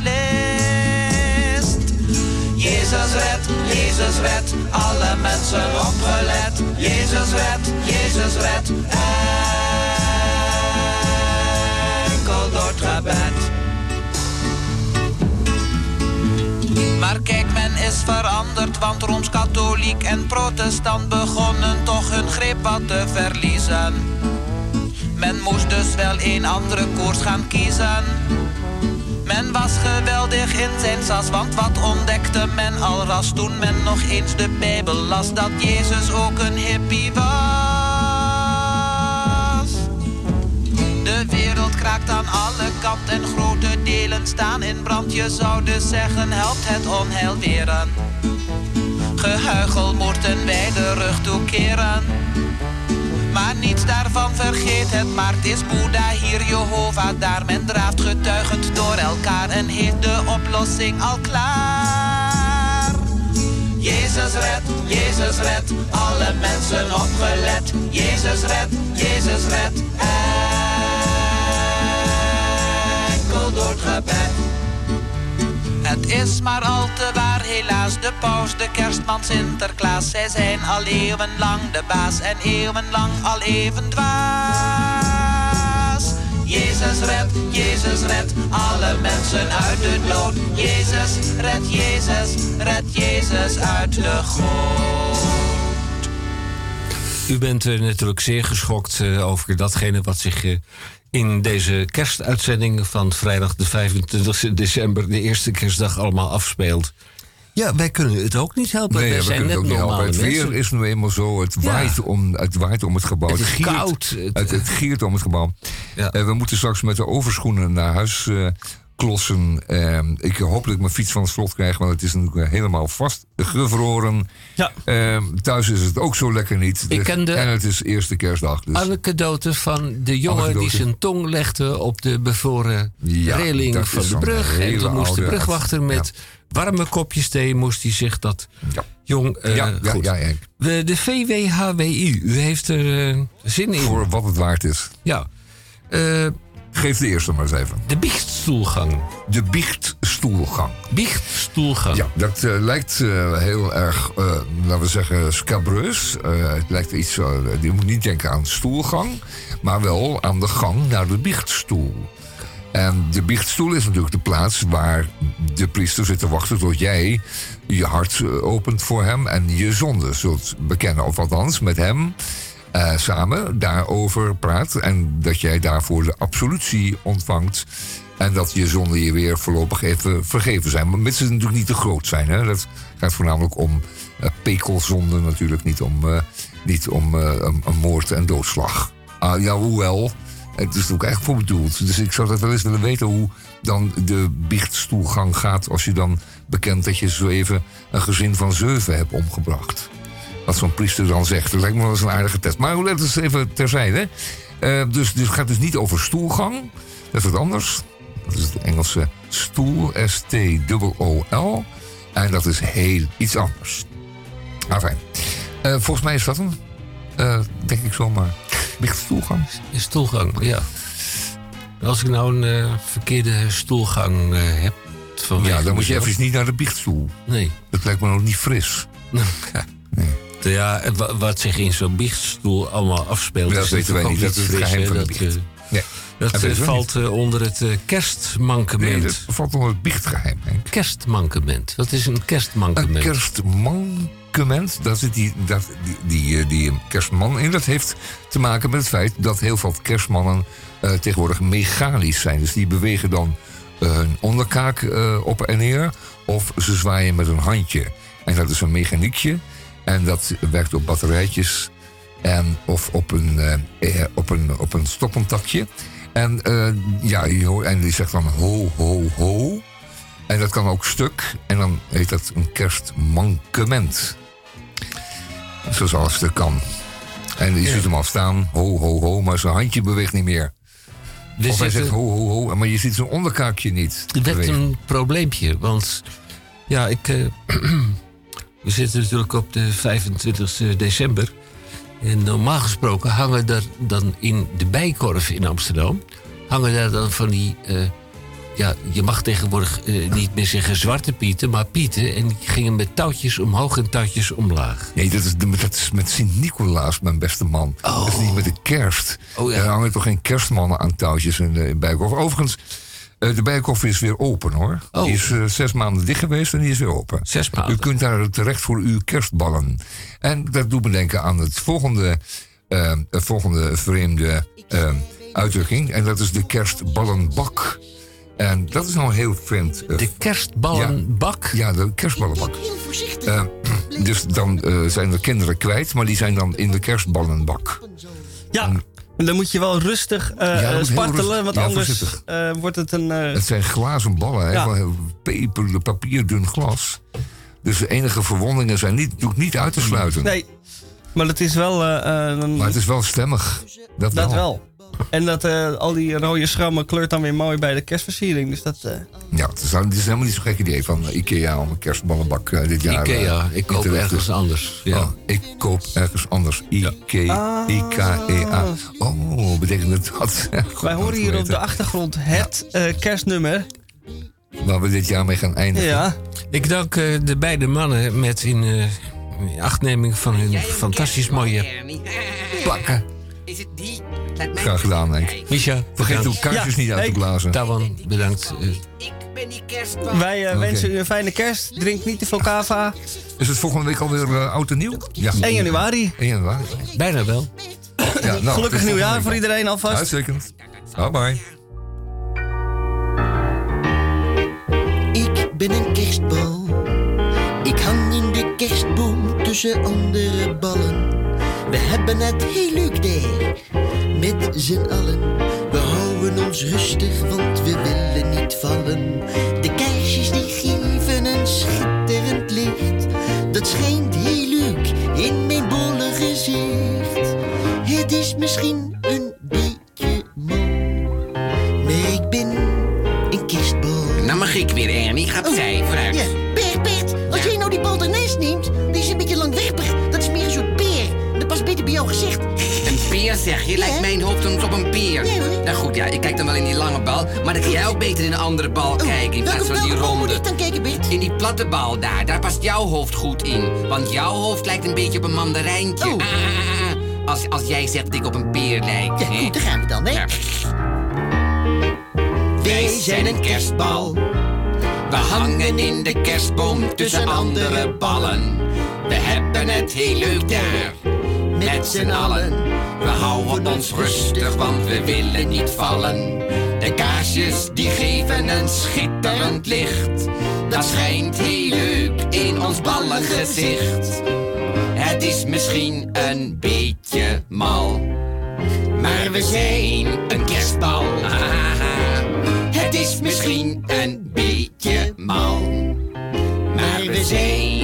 Jezus red, Jezus red, alle mensen opgelet. Jezus red, Jezus red, enkel door het gebed. Maar kijk, men is veranderd, want Rooms-Katholiek en Protestant begonnen toch hun greep wat te verliezen. Men moest dus wel een andere koers gaan kiezen. Men was geweldig in zijn sas, want wat ontdekte men al ras toen men nog eens de Bijbel las, dat Jezus ook een hippie was. De wereld kraakt aan alle kanten en grote delen staan in brand. Je zou dus zeggen, helpt het onheil weren. Gehuichel moeten wij de rug toekeren. Maar niets daarvan, vergeet het maar. Het is Boeddha hier, Jehovah daar. Men draaft getuigend door elkaar en heeft de oplossing al klaar. Jezus red, Jezus red, alle mensen opgelet. Jezus red, Jezus red, enkel door het gebed. Het is maar al te waar, helaas, de paus, de kerstman, Sinterklaas. Zij zijn al eeuwenlang de baas en eeuwenlang al even dwaas. Jezus red, Jezus red, alle mensen uit de dood. Jezus red, Jezus red, Jezus uit de goot. U bent uh, natuurlijk zeer geschokt uh, over datgene wat zich... Uh, in deze kerstuitzending van vrijdag de vijfentwintigste december... de eerste kerstdag allemaal afspeelt. Ja, wij kunnen het ook niet helpen. Nee, wij zijn net normale mensen. Het weer is nu eenmaal zo. Het, ja. waait om, het waait om het gebouw. Het, het is giert, koud. Het, het, het giert om het gebouw. Ja. Uh, we moeten straks met de overschoenen naar huis uh, klossen. Uh, ik hoop dat ik mijn fiets van het slot krijg... want het is natuurlijk helemaal vastgevroren. Ja. Uh, thuis is het ook zo lekker niet. Dus, en het is eerste kerstdag. Dus. Anekdote van de jongen anekdote. die zijn tong legde op de bevroren ja, reling van de brug. En toen moest de brugwachter met warme kopjes thee moest hij zich dat ja. jong... Uh, ja, ja, goed. ja, ja, ja. De, de V W H W I, u heeft er uh, zin in. Voor wat het waard is. Ja. Uh, Geef de eerste maar eens even. De biechtstoelgang. De biechtstoelgang. Biechtstoelgang. Ja, dat uh, lijkt uh, heel erg, uh, laten we zeggen, scabreus. Uh, het lijkt iets, uh, je moet niet denken aan stoelgang, maar wel aan de gang naar de biechtstoel. En de biechtstoel is natuurlijk de plaats waar de priester zit te wachten tot jij je hart opent voor hem en je zonde zult bekennen. Of althans, met hem uh, samen daarover praat en dat jij daarvoor de absolutie ontvangt. En dat je zonden je weer voorlopig even vergeven zijn. Maar mits het natuurlijk niet te groot zijn. Hè? Dat gaat voornamelijk om uh, pekelzonden natuurlijk, niet om, uh, niet om uh, een, een moord en doodslag. Uh, ja, hoewel... Het is er ook eigenlijk voor bedoeld. Dus ik zou dat wel eens willen weten hoe dan de biechtstoelgang gaat... als je dan bekent dat je zo even een gezin van zeven hebt omgebracht. Wat zo'n priester dan zegt. Dat lijkt me wel eens een aardige test. Maar hoe let het even terzijde. Uh, dus, dus het gaat dus niet over stoelgang. Dat is wat anders. Dat is het Engelse stoel, S T O O L. En dat is heel iets anders. Maar fijn. Uh, volgens mij is dat hem. Uh, denk ik zomaar. Biechtstoelgang? Stoelgang, ja. Als ik nou een uh, verkeerde stoelgang uh, heb... Ja, dan moet je even niet naar de biechtstoel. Nee. Dat lijkt me nog niet fris. nee. Ja, wat zich in zo'n biechtstoel allemaal afspeelt... Dat weten wij niet, dat is het geheim van de biecht. Dat valt onder het kerstmankement. Nee, dat valt onder het biechtgeheim, Henk. Kerstmankement. Wat is een kerstmankement? Een kerstmankement. Daar zit die, dat, die, die, die kerstman in. Dat heeft te maken met het feit dat heel veel kerstmannen uh, tegenwoordig mechanisch zijn. Dus die bewegen dan uh, hun onderkaak uh, op en neer. Of ze zwaaien met een handje. En dat is een mechaniekje. En dat werkt op batterijtjes. En, of op een, uh, op een, op een stopcontaktje. En, uh, ja, en die zegt dan ho, ho, ho. En dat kan ook stuk. En dan heet dat een kerstmankement. Zoals alles er kan. En je ja. ziet hem al staan, ho, ho, ho, maar zijn handje beweegt niet meer. Dus of hij zegt een... ho, ho, ho, maar je ziet zijn onderkaakje niet. Het werd een probleempje, want ja, ik, uh, we zitten natuurlijk op de vijfentwintigste december. En normaal gesproken hangen daar dan in de Bijenkorf in Amsterdam... hangen daar dan van die... Uh, Ja, je mag tegenwoordig uh, niet meer zeggen zwarte pieten, maar pieten. En die gingen met touwtjes omhoog en touwtjes omlaag. Nee, dat is, dat is met Sint-Nicolaas, mijn beste man. Oh. Dat is niet met de kerst. Oh, ja. Er hangen toch geen kerstmannen aan touwtjes in de Bijenkorf. Overigens, uh, de Bijenkorf is weer open, hoor. Oh. Die is uh, zes maanden dicht geweest en die is weer open. Zes maanden. U kunt daar terecht voor uw kerstballen. En dat doet me denken aan het volgende, uh, het volgende vreemde uh, uitdrukking. En dat is de kerstballenbak. En dat is nou heel vreemd. Uh, de kerstballenbak? Ja, ja, de kerstballenbak. Uh, dus dan uh, zijn er kinderen kwijt, maar die zijn dan in de kerstballenbak. Ja, en, en dan moet je wel rustig uh, ja, spartelen, rust, want ja, anders uh, wordt het een... Uh... Het zijn glazen ballen, ja. He, paper, papierdun glas. Dus de enige verwondingen zijn niet, niet uit te sluiten. Nee, maar het is wel... Uh, een... Maar het is wel stemmig. Dat, dat wel. wel. En dat uh, al die rode schrammen kleurt dan weer mooi bij de kerstversiering. Dus dat, uh... Ja, het is, het is helemaal niet zo'n gek idee van IKEA om een kerstballenbak uh, dit jaar. IKEA, uh, ik koop ergens anders. Ja. Oh, ik koop ergens anders. IKEA. I K E A. Oh, betekent dat? God, wij horen hier op de achtergrond het ja. uh, kerstnummer. Waar we dit jaar mee gaan eindigen. Ja. Ik dank uh, de beide mannen met in uh, achtneming van hun fantastisch mooie bakken. Is het die? Graag gedaan, Henk. Misha, vergeet uw kaarsjes ja, niet uit te blazen. Tamon, bedankt. Ik ben die kerstman. Wij uh, okay. wensen u een fijne kerst. Drink niet te veel kava. Is het volgende week alweer uh, oud en nieuw? Ja. één januari. één januari. Bijna wel. Ja, nou, gelukkig nieuwjaar voor iedereen alvast. Uitstekend. Bye bye. Ik ben een kerstbal. Ik hang in de kerstboom tussen andere ballen. We hebben het heel leuk daar. Met z'n allen, we houden ons rustig, want we willen niet vallen. De kaarsjes die geven een schitterend licht. Dat schijnt heel leuk in mijn bolle gezicht. Het is misschien een beetje moe, maar ik ben een kerstbal. Dan mag ik weer, Ernie, gaat zij vooruit. neemt, die is een beetje langwerpig. Dat is meer een soort peer. Dat past beter bij jouw gezicht. Een peer, zeg je? Ja. Lijkt mijn hoofd soms op een peer. Nee, nou goed, ja, ik kijk dan wel in die lange bal. Maar dan kun jij ook beter in een andere bal oh, kijken. In plaats van die ronde. Dan kijken, Bert? In die platte bal daar, daar past jouw hoofd goed in. Want jouw hoofd lijkt een beetje op een mandarijntje. Oh. Ah, ah, ah. Als, als jij zegt dat ik op een peer lijk. Ja, goed, daar gaan we dan, hè? Ja. Wij zijn een kerstbal. We hangen in de kerstboom tussen andere ballen. We hebben het heel leuk daar, met z'n allen. We houden ons rustig, want we willen niet vallen. De kaarsjes die geven een schitterend licht. Dat schijnt heel leuk in ons ballengezicht. Het is misschien een beetje mal, maar we zijn een kerstbal. Het is misschien een beetje mal, maar we zijn